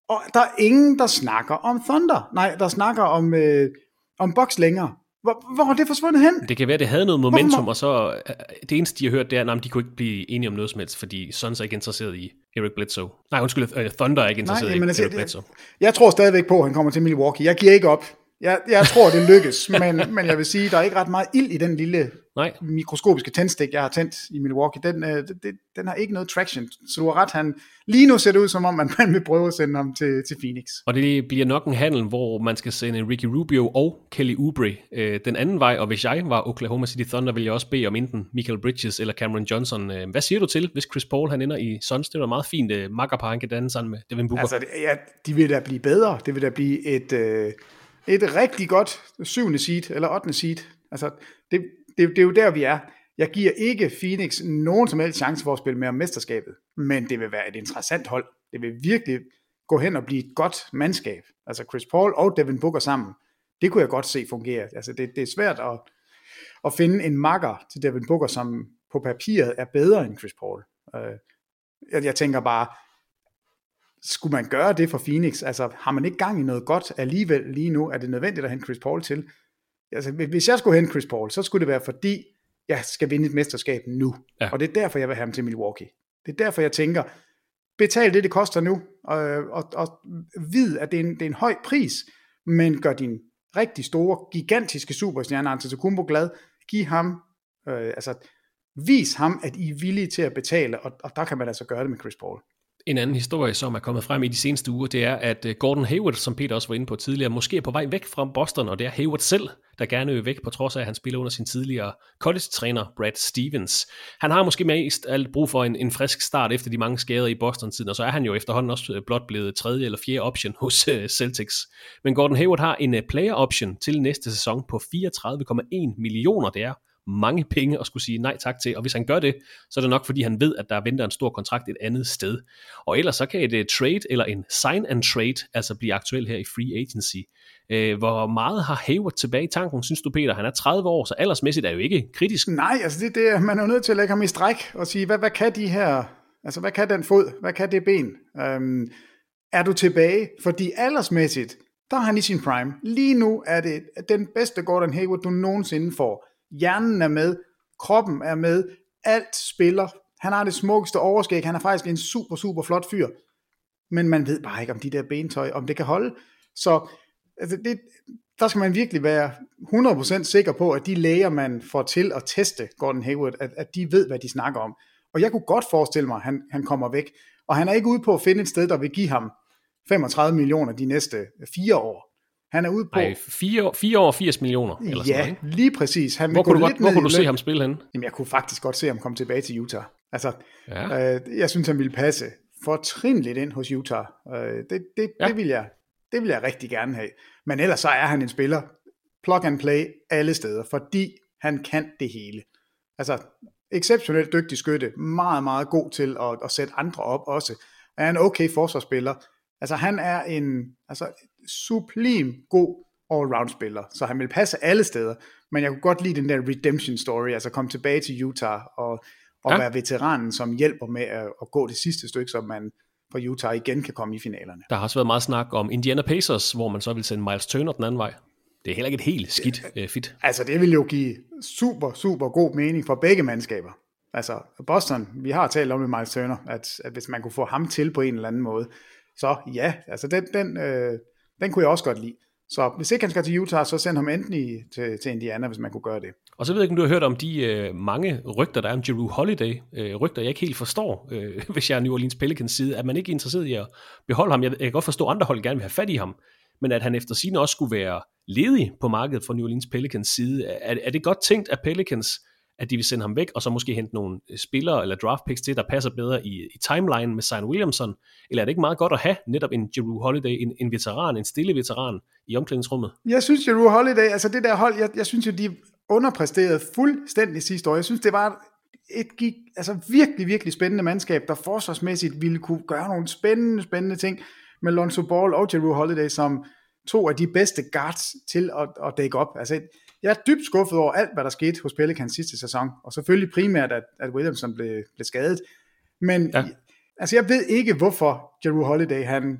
Og der er ingen, der snakker om Thunder. Nej, der snakker om, øh, om Bucks længere. Hvor, hvor er det forsvundet hen? Det kan være, det havde noget momentum, og så det eneste, de har hørt, det er, at de kunne ikke blive enige om noget som helst, fordi Suns er ikke interesseret i Eric Bledsoe. Nej, undskyld, uh, Thunder er ikke interesseret Nej, i Eric Bledsoe. Jeg tror stadigvæk på, at han kommer til Milwaukee. Jeg giver ikke op. Jeg, jeg tror, det lykkes, men, men jeg vil sige, der er ikke ret meget ild i den lille Nej. mikroskopiske tændstik, jeg har tændt i Milwaukee. Den, øh, den, den har ikke noget traction, så du har ret. Han, lige nu ser det ud, som om man, man vil prøve at sende ham til, til Phoenix. Og det bliver nok en handel, hvor man skal sende Ricky Rubio og Kelly Oubre øh, den anden vej, og hvis jeg var Oklahoma City Thunder, ville jeg også bede om enten Michael Bridges eller Cameron Johnson. Øh, hvad siger du til, hvis Chris Paul han ender i Suns? Det var meget fint, øh, makkerpar han kan danne sammen med Devin Booker. Altså, det, ja, de vil da blive bedre. Det vil da blive et... Øh, Et rigtig godt syvende seed, eller ottende seed. Altså, det, det, det er jo der, vi er. Jeg giver ikke Phoenix nogen som helst chance for at spille med om mesterskabet, men det vil være et interessant hold. Det vil virkelig gå hen og blive et godt mandskab. Altså Chris Paul og Devin Booker sammen, det kunne jeg godt se fungere. Altså, det, det er svært at, at finde en makker til Devin Booker, som på papiret er bedre end Chris Paul. Jeg, jeg tænker bare, skulle man gøre det for Phoenix? Altså, har man ikke gang i noget godt alligevel lige nu? Er det nødvendigt at hente Chris Paul til? Altså, hvis jeg skulle hente Chris Paul, så skulle det være, fordi jeg skal vinde et mesterskab nu. Ja. Og det er derfor, jeg vil have ham til Milwaukee. Det er derfor, jeg tænker, betal det, det koster nu, og, og, og vid, at det er, en, det er en høj pris, men gør din rigtig store, gigantiske superstjerne Antetokounmpo glad. Giv ham, øh, altså, vis ham, at I er villige til at betale, og, og der kan man altså gøre det med Chris Paul. En anden historie, som er kommet frem i de seneste uger, det er, at Gordon Hayward, som Peter også var inde på tidligere, måske er på vej væk fra Boston, og det er Hayward selv, der gerne vil væk, på trods af, at han spiller under sin tidligere college-træner, Brad Stevens. Han har måske mest alt brug for en, en frisk start efter de mange skader i Boston-tiden, og så er han jo efterhånden også blot blevet tredje eller fjerde option hos uh, Celtics. Men Gordon Hayward har en uh, player-option til næste sæson på fireogtredive komma en millioner, det er mange penge at skulle sige nej tak til, og hvis han gør det, så er det nok, fordi han ved, at der venter en stor kontrakt et andet sted. Og ellers så kan et uh, trade eller en sign and trade altså blive aktuel her i free agency. Uh, hvor meget har Hayward tilbage i tanken, synes du, Peter? Han er tredive år, så aldersmæssigt er jo ikke kritisk. Nej, altså det, det, man er jo nødt til at lægge ham i stræk og sige, hvad, hvad kan de her, altså hvad kan den fod, hvad kan det ben? Um, er du tilbage? Fordi aldersmæssigt, der er han i sin prime. Lige nu er det den bedste Gordon Hayward, du nogensinde får. Hjernen er med, kroppen er med, alt spiller. Han har det smukkeste overskæg, han er faktisk en super, super flot fyr. Men man ved bare ikke, om de der bentøj, om det kan holde. Så altså det, der skal man virkelig være hundrede procent sikker på, at de læger, man får til at teste Gordon Hayward, at, at de ved, hvad de snakker om. Og jeg kunne godt forestille mig, at han, han kommer væk. Og han er ikke ude på at finde et sted, der vil give ham femogtredive millioner de næste fire år. Han er ude på... Ej, fire år firs millioner. Eller ja, sådan lige præcis. Han hvor kunne du, godt, hvor kunne du se ham spille henne? Jamen, jeg kunne faktisk godt se ham komme tilbage til Utah. Altså, ja. øh, jeg synes, han ville passe fortrinligt ind hos Utah. Øh, det, det, ja. det, vil jeg, det vil jeg rigtig gerne have. Men ellers så er han en spiller. Plug and play alle steder, fordi han kan det hele. Altså, exceptionelt dygtig skytte. Meget, meget god til at, at sætte andre op også. Er en okay forsvarsspiller. Altså, han er en... Altså, sublim god all-round-spiller, så han vil passe alle steder, men jeg kunne godt lide den der redemption story, altså komme tilbage til Utah og, og ja. være veteranen, som hjælper med at, at gå det sidste stykke, så man fra Utah igen kan komme i finalerne. Der har også været meget snak om Indiana Pacers, hvor man så vil sende Miles Turner den anden vej. Det er heller ikke et helt skidt øh, fit. Altså det vil jo give super, super god mening for begge mandskaber. Altså Boston, vi har talt om med Miles Turner, at, at hvis man kunne få ham til på en eller anden måde, så ja, altså den... den øh, Den kunne jeg også godt lide. Så hvis ikke han skal til Utah, så send ham enten i, til, til Indiana, hvis man kunne gøre det. Og så ved jeg ikke, om du har hørt om de øh, mange rygter, der er om Jrue Holiday. Øh, rygter, jeg ikke helt forstår, øh, hvis jeg er New Orleans Pelicans side, at man ikke er interesseret i at beholde ham. Jeg, jeg kan godt forstå, at andre hold gerne vil have fat i ham, men at han efter sine også skulle være ledig på markedet for New Orleans Pelicans side. Er, er det godt tænkt, at Pelicans at de vil sende ham væk, og så måske hente nogle spillere eller draft picks til, der passer bedre i, i timeline med Zion Williamson? Eller er det ikke meget godt at have netop en Jrue Holiday, en, en veteran, en stille veteran i omklædningsrummet? Jeg synes Jrue Holiday, altså det der hold, jeg, jeg synes jo, de underpræsterede fuldstændig sidste år. Jeg synes, det var et gik, altså virkelig, virkelig spændende mandskab, der forsvarsmæssigt ville kunne gøre nogle spændende, spændende ting med Lonzo Ball og Jrue Holiday som to af de bedste guards til at, at dække op. Altså, jeg er dybt skuffet over alt, hvad der skete hos Pelicans sidste sæson, og selvfølgelig primært, at, at Williamson blev, blev skadet. Men ja. altså, jeg ved ikke, hvorfor Jrue Holiday han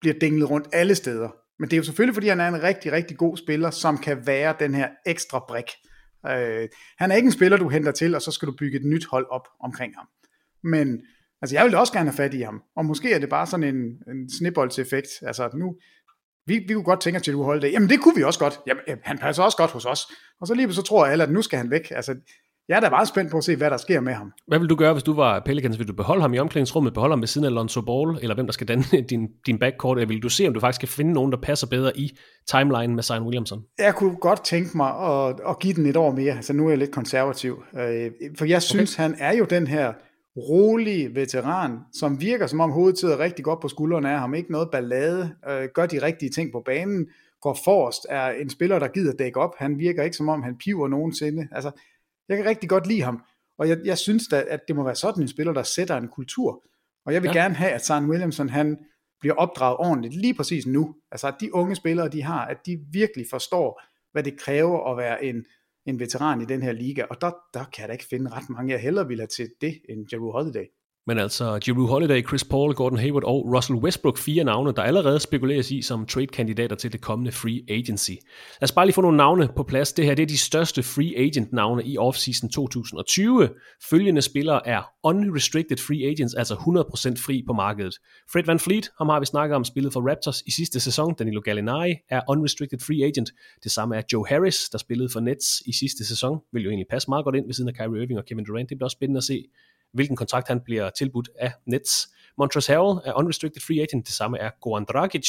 bliver dinglet rundt alle steder. Men det er jo selvfølgelig, fordi han er en rigtig, rigtig god spiller, som kan være den her ekstra brik. Øh, han er ikke en spiller, du henter til, og så skal du bygge et nyt hold op omkring ham. Men altså, jeg vil også gerne have fat i ham. Og måske er det bare sådan en, en snibboldseffekt. Altså, nu... Vi, vi kunne godt tænke os til, at du holdt det. Jamen det kunne vi også godt. Jamen, han passer også godt hos os. Og så lige så tror alle, at nu skal han væk. Altså, jeg er da meget spændt på at se, hvad der sker med ham. Hvad vil du gøre, hvis du var Pelicans? Vil du beholde ham i omklædningsrummet, beholde ham ved siden af Lonzo Ball, eller hvem der skal danne din, din backcourt? Eller vil du se, om du faktisk kan finde nogen, der passer bedre i timeline med Zion Williamson? Jeg kunne godt tænke mig at, at give den et år mere. Altså nu er jeg lidt konservativ. For jeg synes, okay. han er jo den her rolig veteran, som virker som om hovedet sidder rigtig godt på skuldrene af ham, ikke noget ballade, øh, gør de rigtige ting på banen, går forrest, er en spiller, der gider dække op, han virker ikke som om, han piver nogensinde, altså, jeg kan rigtig godt lide ham, og jeg, jeg synes da, at det må være sådan en spiller, der sætter en kultur, og jeg vil ja. gerne have, at Zion Williamson, han bliver opdraget ordentligt, lige præcis nu, altså at de unge spillere, de har, at de virkelig forstår, hvad det kræver at være en en veteran i den her liga, og der, der kan jeg da ikke finde ret mange, jeg hellere vil have til det, end Jrue Holiday. Men altså, Jrue Holiday, Chris Paul, Gordon Hayward og Russell Westbrook, fire navne, der allerede spekuleres i som trade-kandidater til det kommende free agency. Lad os bare lige få nogle navne på plads. Det her det er de største free agent-navne i offseason tyve tyve. Følgende spillere er unrestricted free agents, altså hundrede procent fri på markedet. Fred VanVleet, ham har vi snakket om, spillet for Raptors i sidste sæson. Danilo Gallinari er unrestricted free agent. Det samme er Joe Harris, der spillede for Nets i sidste sæson. Vil jo egentlig passe meget godt ind ved siden af Kyrie Irving og Kevin Durant. Det bliver også spændende at se, hvilken kontrakt han bliver tilbudt af Nets. Montrezl Harrell er unrestricted free agent, det samme er Goran Dragic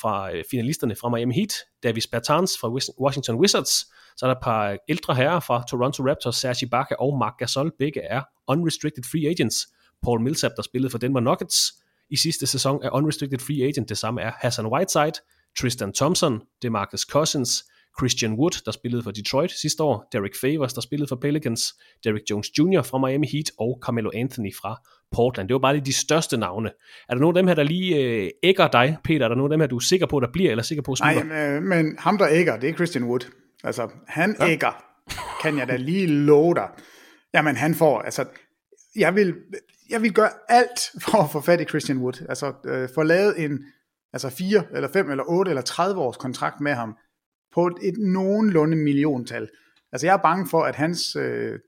fra finalisterne fra Miami Heat, Davis Bertans fra Washington Wizards, så er der et par ældre herrer fra Toronto Raptors, Serge Ibaka og Marc Gasol, begge er unrestricted free agents. Paul Millsap, der spillede for Denver Nuggets i sidste sæson, er unrestricted free agent, det samme er Hassan Whiteside, Tristan Thompson, Demarcus Cousins, Christian Wood, der spillede for Detroit sidste år, Derek Favors, der spillede for Pelicans, Derek Jones junior fra Miami Heat og Carmelo Anthony fra Portland. Det var bare lige de største navne. Er der nogen af dem her, der lige øh, ægger dig, Peter? Er der nogen af dem her, du er sikker på, der bliver, eller sikker på, at smutter? Nej, men, men ham, der ægger, det er Christian Wood. Altså, han ja. ægger, kan jeg da lige love dig. Jamen, han får, altså, jeg vil, jeg vil gøre alt for at få fat i Christian Wood. Altså, øh, få lavet en, altså fire, eller fem, eller otte, eller tredive års kontrakt med ham, på et, et nogenlunde milliontal. Altså jeg er bange for, at hans, øh,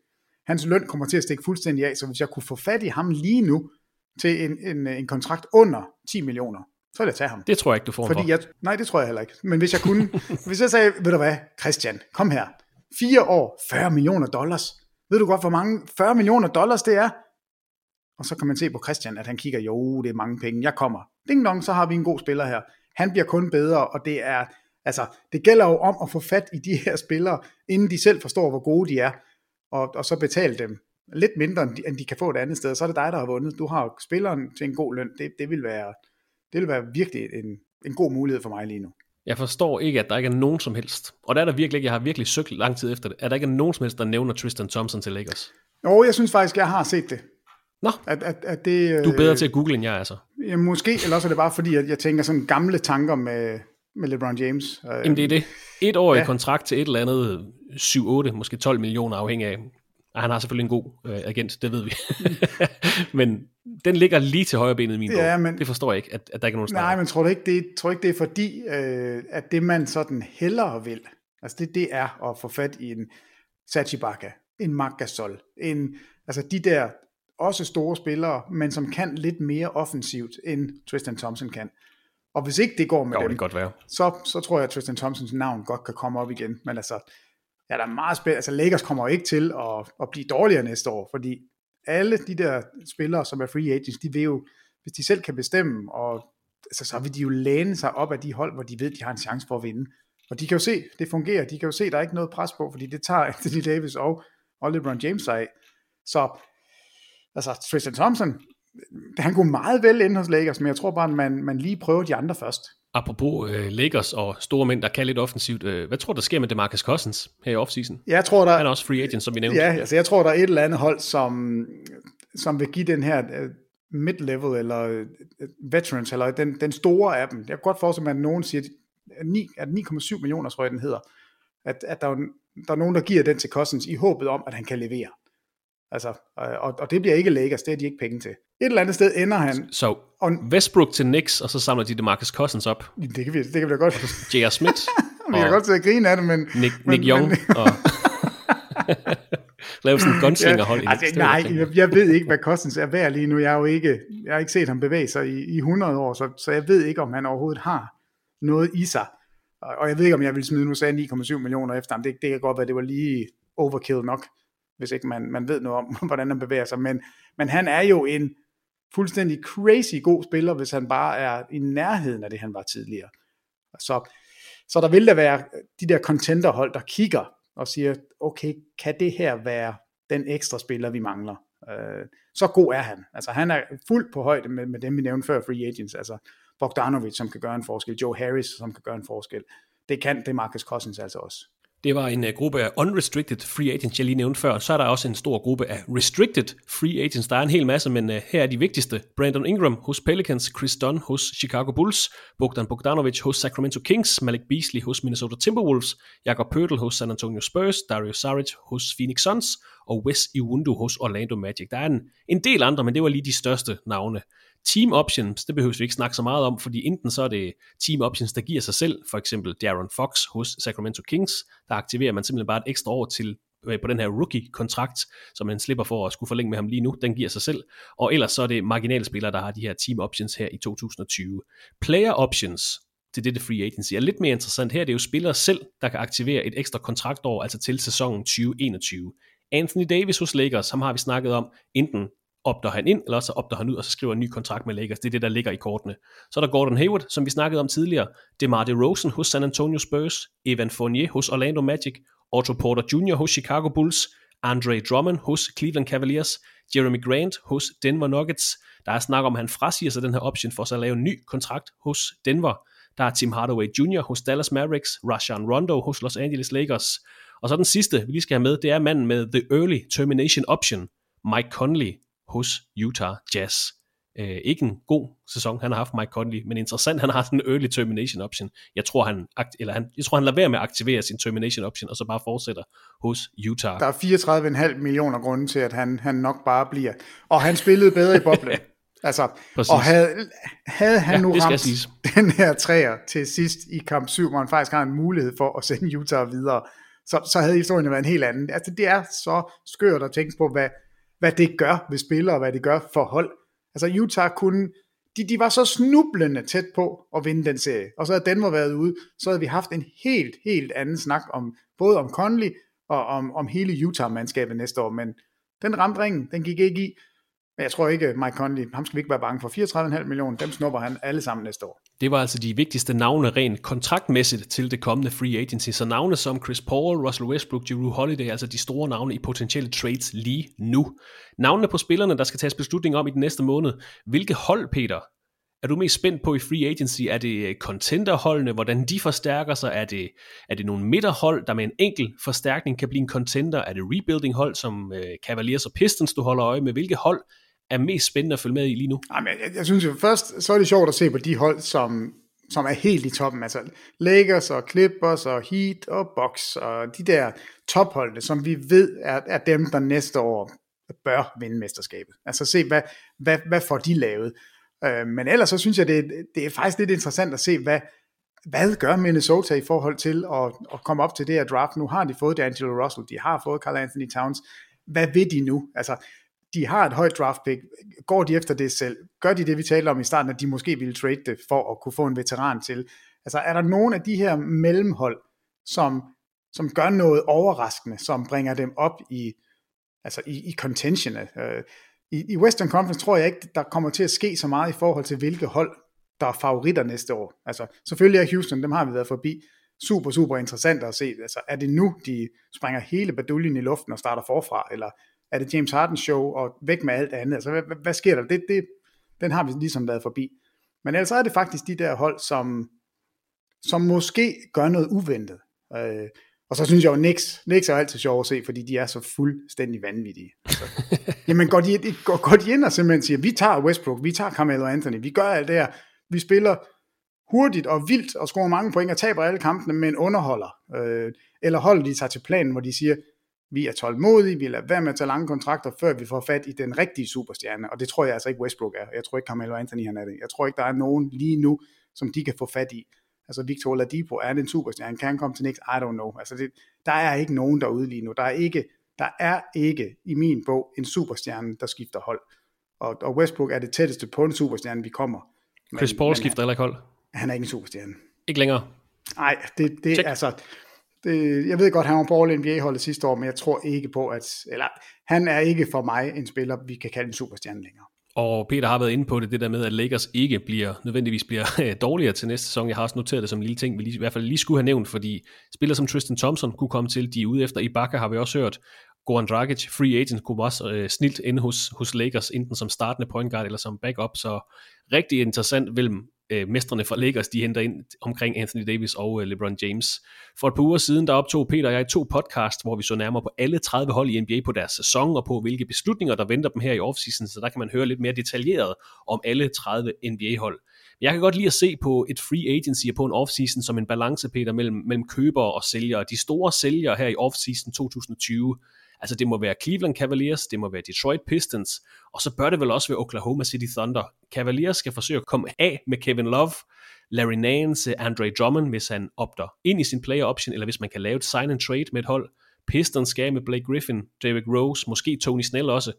hans løn kommer til at stikke fuldstændig af, så hvis jeg kunne få fat i ham lige nu, til en, en, en kontrakt under ti millioner, så ville jeg tage ham. Det tror jeg ikke, du får Fordi for. Jeg, nej, det tror jeg heller ikke. Men hvis jeg kunne, hvis jeg sagde, ved du hvad, Christian, kom her. Fire år, fyrre millioner dollars. Ved du godt, hvor mange fyrre millioner dollars det er? Og så kan man se på Christian, at han kigger, jo, det er mange penge, jeg kommer. Ding dong, så har vi en god spiller her. Han bliver kun bedre, og det er... Altså, det gælder jo om at få fat i de her spillere, inden de selv forstår, hvor gode de er, og, og så betale dem lidt mindre, end de, end de kan få et andet sted. Så er det dig, der har vundet. Du har jo spilleren til en god løn. Det, det, vil, være, det vil være virkelig en, en god mulighed for mig lige nu. Jeg forstår ikke, at der ikke er nogen som helst, og der er der virkelig ikke, jeg har virkelig søgt lang tid efter det, at der ikke er nogen som helst, der nævner Tristan Thompson til Lakers. Jo, jeg synes faktisk, jeg har set det. Nå, at, at, at det, du er bedre øh, til at google, end jeg er så. Ja, måske, eller også er det bare fordi, at jeg tænker sådan gamle tanker med... med LeBron James. Jamen det er det. Et år i ja. kontrakt til et eller andet syv otte, måske tolv millioner afhængig af. Og han har selvfølgelig en god øh, agent, det ved vi. Men den ligger lige til højrebenet i min ja, bog. Men, det forstår jeg ikke, at, at der ikke er nogen starter. Nej, men tror du ikke, det, tror ikke, det er fordi, øh, at det man sådan hellere vil, altså det, det er at få fat i en Serge Ibaka, en Marc Gasol, en, altså de der også store spillere, men som kan lidt mere offensivt, end Tristan Thompson kan. Og hvis ikke det går med jo, dem, det godt være. Så, så tror jeg, at Tristan Thompsons navn godt kan komme op igen. Men altså, ja, der er meget spil. Altså, Lakers kommer ikke til at, at blive dårligere næste år, fordi alle de der spillere, som er free agents, de vil jo, hvis de selv kan bestemme, og, altså, så vil de jo læne sig op af de hold, hvor de ved, de har en chance for at vinde. Og de kan jo se, det fungerer. De kan jo se, der er ikke noget pres på, fordi det tager Anthony Davis og og LeBron James sig. Så altså, Tristan Thompson, han kunne meget vel ende hos Lakers, men jeg tror bare, at man, man lige prøver de andre først. Apropos uh, Lakers og store mænd, der kan lidt offensivt. Uh, hvad tror du, der sker med Demarcus Cousins her i offseason? Jeg tror, der, han er også free agent, som vi nævnte. Ja, altså, jeg tror, der er et eller andet hold, som, som vil give den her uh, mid-level eller uh, veterans, eller den, den store af dem. Jeg kan godt forestille mig, at nogen siger, at, ni, at ni komma syv millioner, tror jeg, den hedder. At, at der, der er nogen, der giver den til Cousins i håbet om, at han kan levere. Altså, og, og det bliver ikke Lakers, det er de ikke penge til. Et eller andet sted ender han. Så so, Westbrook til Knicks, og så samler de Demarcus Cousins op. Det kan vi, det kan vi da godt. J R Smith. Vi kan godt sidde og grine af det, men... Nick, men, Nick Young men, og... Lave sådan en gunslingerhold. Ja, altså, nej, jeg, jeg ved ikke, hvad Cousins er værd lige nu. Jeg har jo ikke, jeg har ikke set ham bevæge sig i, i hundrede år, så, så jeg ved ikke, om han overhovedet har noget i sig. Og, og jeg ved ikke, om jeg ville smide nu sagde ni komma syv millioner efter ham. Det, det kan godt være, det var lige overkill nok, hvis ikke man, man ved noget om, hvordan han bevæger sig. Men, men han er jo en fuldstændig crazy god spiller, hvis han bare er i nærheden af det, han var tidligere. Så, så der vil der være de der contenderhold, der kigger og siger, okay, kan det her være den ekstra spiller, vi mangler? Øh, så god er han. Altså, han er fuldt på højde med, med dem, vi nævnte før, free agents. Altså Bogdanović, som kan gøre en forskel. Joe Harris, som kan gøre en forskel. Det kan Demarcus Cousins altså også. Det var en uh, gruppe af unrestricted free agents, jeg lige nævnte før. Så er der også en stor gruppe af restricted free agents. Der er en hel masse, men uh, her er de vigtigste. Brandon Ingram hos Pelicans, Chris Dunn hos Chicago Bulls, Bogdan Bogdanović hos Sacramento Kings, Malik Beasley hos Minnesota Timberwolves, Jakob Poeltl hos San Antonio Spurs, Dario Saric hos Phoenix Suns og Wes Iwundu hos Orlando Magic. Der er en, en del andre, men det var lige de største navne. Team options, det behøver vi ikke snakke så meget om, fordi enten så er det team options, der giver sig selv, for eksempel De'Aaron Fox hos Sacramento Kings, der aktiverer man simpelthen bare et ekstra år til på den her rookie-kontrakt, som man slipper for at skulle forlænge med ham lige nu, den giver sig selv, og ellers så er det marginalspillere, der har de her team options her i to tusind og tyve. Player options, det er det, det free agency er lidt mere interessant her, det er jo spillere selv, der kan aktivere et ekstra kontraktår, altså til sæsonen tyve enogtyve. Anthony Davis hos Lakers, ham har vi snakket om, enten opter han ind, eller så opter han ud, og så skriver en ny kontrakt med Lakers. Det er det, der ligger i kortene. Så er der Gordon Hayward, som vi snakkede om tidligere, DeMar DeRozan hos San Antonio Spurs, Evan Fournier hos Orlando Magic, Otto Porter junior hos Chicago Bulls, Andre Drummond hos Cleveland Cavaliers, Jeremy Grant hos Denver Nuggets. Der er snak om, at han frasiger sig den her option for så at lave en ny kontrakt hos Denver. Der er Tim Hardaway junior hos Dallas Mavericks, Rajon Rondo hos Los Angeles Lakers. Og så den sidste, vi lige skal have med, det er manden med The Early Termination Option, Mike Conley hos Utah Jazz. Øh, ikke en god sæson, han har haft Mike Conley, men interessant, han har sådan en early termination option. Jeg tror, han, akt- eller han, jeg tror, han lader være med at aktivere sin termination option, og så bare fortsætter hos Utah. Der er fireogtredive komma fem millioner grunde til, at han, han nok bare bliver. Og han spillede bedre i boblen. Altså, og havde, havde han ja, nu ramt den her træer til sidst i kamp syv, hvor han faktisk har en mulighed for at sende Utah videre, så, så havde historien været en helt anden. Altså, det er så skørt at tænke på, hvad hvad det gør ved spillere, og hvad det gør for hold. Altså Utah kunne, de, de var så snublende tæt på at vinde den serie, og så havde Denver været ude, så havde vi haft en helt, helt anden snak, om både om Conley, og om, om hele Utah-mandskabet næste år, men den ramte ringen, den gik ikke i, men jeg tror ikke, Mike Conley, ham skal vi ikke være bange for, fireogtredive komma fem millioner, dem snupper han alle sammen næste år. Det var altså de vigtigste navne rent kontraktmæssigt til det kommende free agency. Så navne som Chris Paul, Russell Westbrook, Jrue Holiday, altså de store navne i potentielle trades lige nu. Navnene på spillerne, der skal tages beslutning om i den næste måned. Hvilke hold, Peter, er du mest spændt på i free agency? Er det contenderholdene, hvordan de forstærker sig? Er det, er det nogle midterhold, der med en enkel forstærkning kan blive en contender? Er det rebuilding-hold som øh, Cavaliers og Pistons, du holder øje med? Hvilke hold er mest spændende at følge med i lige nu? Jamen, jeg, jeg synes jo først, så er det sjovt at se på de hold, som, som er helt i toppen. Altså Lakers og Clippers og Heat og Bucks og de der topholdene, som vi ved er, er dem, der næste år bør vinde mesterskabet. Altså se, hvad, hvad, hvad får de lavet? Øh, men ellers så synes jeg, det, det er faktisk lidt interessant at se, hvad, hvad gør Minnesota i forhold til at, at komme op til det her draft. Nu har de fået D'Angelo Russell, de har fået Karl-Anthony Towns. Hvad vil de nu? Altså, de har et højt draft pick, går de efter det selv, gør de det, vi talte om i starten, at de måske ville trade det for at kunne få en veteran til. Altså er der nogen af de her mellemhold, som, som gør noget overraskende, som bringer dem op i, altså i, i contention. I, I Western Conference tror jeg ikke, der kommer til at ske så meget i forhold til, hvilke hold, der er favoritter næste år. Altså selvfølgelig er Houston, dem har vi været forbi, super, super interessant at se. Altså, er det nu, de springer hele baduljen i luften og starter forfra, eller er det James Hardens show og væk med alt andet? Altså, hvad, hvad sker der? Det, det, den har vi ligesom været forbi. Men ellers er det faktisk de der hold, som, som måske gør noget uventet. Øh, og så synes jeg jo, Knicks, Knicks er altid sjov at se, fordi de er så fuldstændig vanvittige. Altså, jamen går de, går, går de ind og simpelthen siger, vi tager Westbrook, vi tager Carmelo Anthony, vi gør alt det her, vi spiller hurtigt og vildt og scorer mange point og taber alle kampene, men underholder. Øh, eller holder de sig til planen, hvor de siger, vi er tålmodige, vi lader være med at tage lange kontrakter, før vi får fat i den rigtige superstjerne. Og det tror jeg altså ikke Westbrook er. Jeg tror ikke Carmelo Anthony han er det. Jeg tror ikke, der er nogen lige nu, som de kan få fat i. Altså Victor Oladipo, er det en superstjerne? Kan han komme til Knicks? I don't know. Altså det, der er ikke nogen derude lige nu. Der er ikke, der er ikke i min bog en superstjerne, der skifter hold. Og, og Westbrook er det tætteste på en superstjerne, vi kommer. Men, Chris Paul skifter heller ikke hold. Han er ikke en superstjerne. Ikke længere? Nej, det, det er altså... Det, jeg ved godt, han var på All N B A-holdet sidste år, men jeg tror ikke på, at... Eller, han er ikke for mig en spiller, vi kan kalde en superstjerne længere. Og Peter har været inde på det, det der med, at Lakers ikke bliver, nødvendigvis bliver dårligere til næste sæson. Jeg har også noteret det som en lille ting, vi lige, i hvert fald lige skulle have nævnt, fordi spillere som Tristan Thompson kunne komme til, de er ude efter. Ibaka har vi også hørt. Goran Dragic, free agent, kunne også øh, snilt inde hos, hos Lakers, enten som startende point guard eller som backup. Så rigtig interessant mellem øh, mestrene fra Lakers, de henter ind omkring Anthony Davis og øh, LeBron James. For et par uger siden, der optog Peter og jeg to podcast, hvor vi så nærmere på alle tredive hold i N B A på deres sæson, og på hvilke beslutninger, der venter dem her i offseason, så der kan man høre lidt mere detaljeret om alle tredive N B A-hold. Jeg kan godt lide at se på et free agency og på en offseason som en balance, Peter, mellem, mellem købere og sælgere. De store sælgere her i offseason tyve tyve, altså det må være Cleveland Cavaliers, det må være Detroit Pistons, og så bør det vel også være Oklahoma City Thunder. Cavaliers skal forsøge at komme af med Kevin Love, Larry Nance, Andre Drummond, hvis han opter ind i sin player option, eller hvis man kan lave et sign and trade med et hold. Pistons skal med Blake Griffin, Derrick Rose, måske Tony Snell også.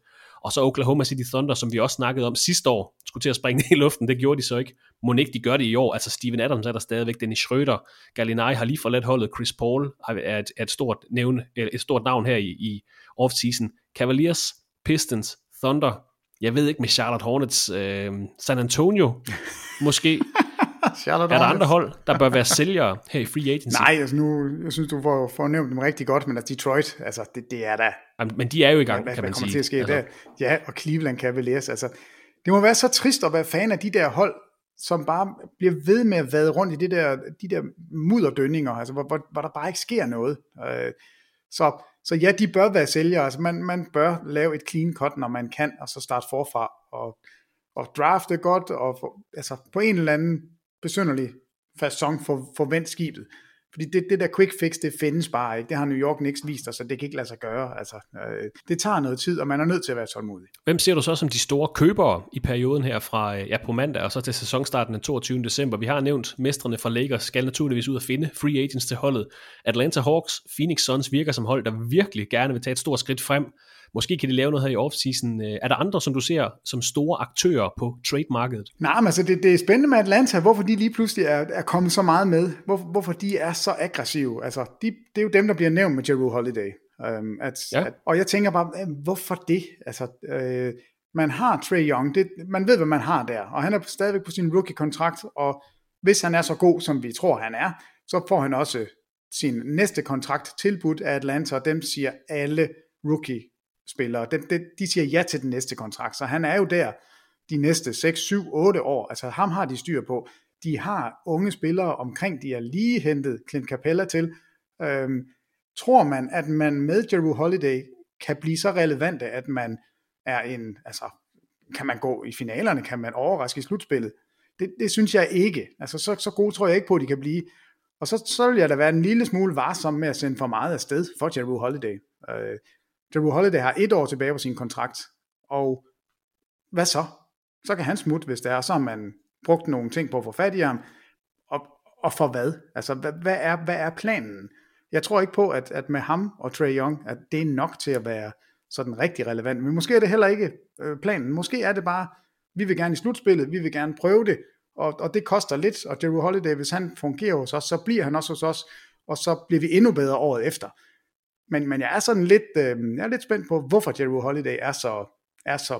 Og så Oklahoma City Thunder, som vi også snakkede om sidste år, skulle til at springe ned i luften, det gjorde de så ikke. Må ikke de gør det i år, altså Steven Adams er der stadigvæk, Dennis Schröder, Gallinari har lige forladt holdet, Chris Paul er et, er et, stort, nævne, et stort navn her i, i offseason. Cavaliers, Pistons, Thunder, jeg ved ikke med Charlotte Hornets, øh, San Antonio, måske. Charlotte er der Hornets. Andre hold, der bør være sælgere her i free agency? Nej, altså nu, jeg synes, du får, får nævnt dem rigtig godt, men at Detroit, altså det, det er da... Jamen, men de er jo i gang, hvad, kan man sige. Til at ske altså. Der? Ja, og Cleveland Cavaliers, altså det må være så trist at være fan af de der hold, som bare bliver ved med at vade rundt i det der, de der mudderdønninger, altså hvor, hvor, hvor der bare ikke sker noget. Øh, så, så ja, de bør være sælgere, altså man, man bør lave et clean cut, når man kan, og så starte forfra, og, og drafte godt, og for, altså på en eller anden besynderlig fasong for, for vendt skibet. Fordi det, det der quick fix, det findes bare ikke. Det har New York Knicks vist os, så det kan ikke lade sig gøre. Altså, øh, det tager noget tid, og man er nødt til at være tålmodig. Hvem ser du så som de store købere i perioden her fra ja, på mandag og så til sæsonstarten den toogtyvende december? Vi har nævnt, mestrene fra Lakers skal naturligvis ud og finde free agents til holdet. Atlanta Hawks, Phoenix Suns virker som hold, der virkelig gerne vil tage et stort skridt frem. Måske kan de lave noget her i offseason. Er der andre, som du ser, som store aktører på trademarkedet? Nej, men altså det, det er spændende med Atlanta, hvorfor de lige pludselig er, er kommet så meget med. Hvor, hvorfor de er så aggressive. Altså, de, det er jo dem, der bliver nævnt med Jrue Holiday. Øhm, at, ja. at, og jeg tænker bare, hvorfor det? Altså, øh, man har Trae Young, det, man ved, hvad man har der. Og han er stadigvæk på sin rookie-kontrakt, og hvis han er så god, som vi tror, han er, så får han også sin næste kontrakt tilbudt af Atlanta, og dem siger alle rookie spillere. De, de, de siger ja til den næste kontrakt, så han er jo der de næste seks, syv, otte år, altså ham har de styr på. De har unge spillere omkring, de har lige hentet Clint Capella til. Øhm, tror man, at man med Jrue Holiday kan blive så relevante, at man er en, altså kan man gå i finalerne, kan man overraske i slutspillet? Det, det synes jeg ikke. Altså så, så gode tror jeg ikke på, at de kan blive. Og så, så vil jeg da være en lille smule varsom med at sende for meget afsted for Jrue Holiday. Øh, Jrue Holiday har et år tilbage på sin kontrakt, og hvad så? Så kan han smutte, hvis det er, så har man brugt nogle ting på at få fat i ham, og, og for hvad? Altså, hvad, hvad, er, hvad er planen? Jeg tror ikke på, at, at med ham og Trae Young, at det er nok til at være sådan rigtig relevant, men måske er det heller ikke øh, planen. Måske er det bare, vi vil gerne i slutspillet, vi vil gerne prøve det, og, og det koster lidt, og Jrue Holiday, hvis han fungerer hos os, så bliver han også hos os, og så bliver vi endnu bedre året efter. Men, men jeg er sådan lidt, øh, jeg er lidt spændt på, hvorfor Jrue Holiday er så, er så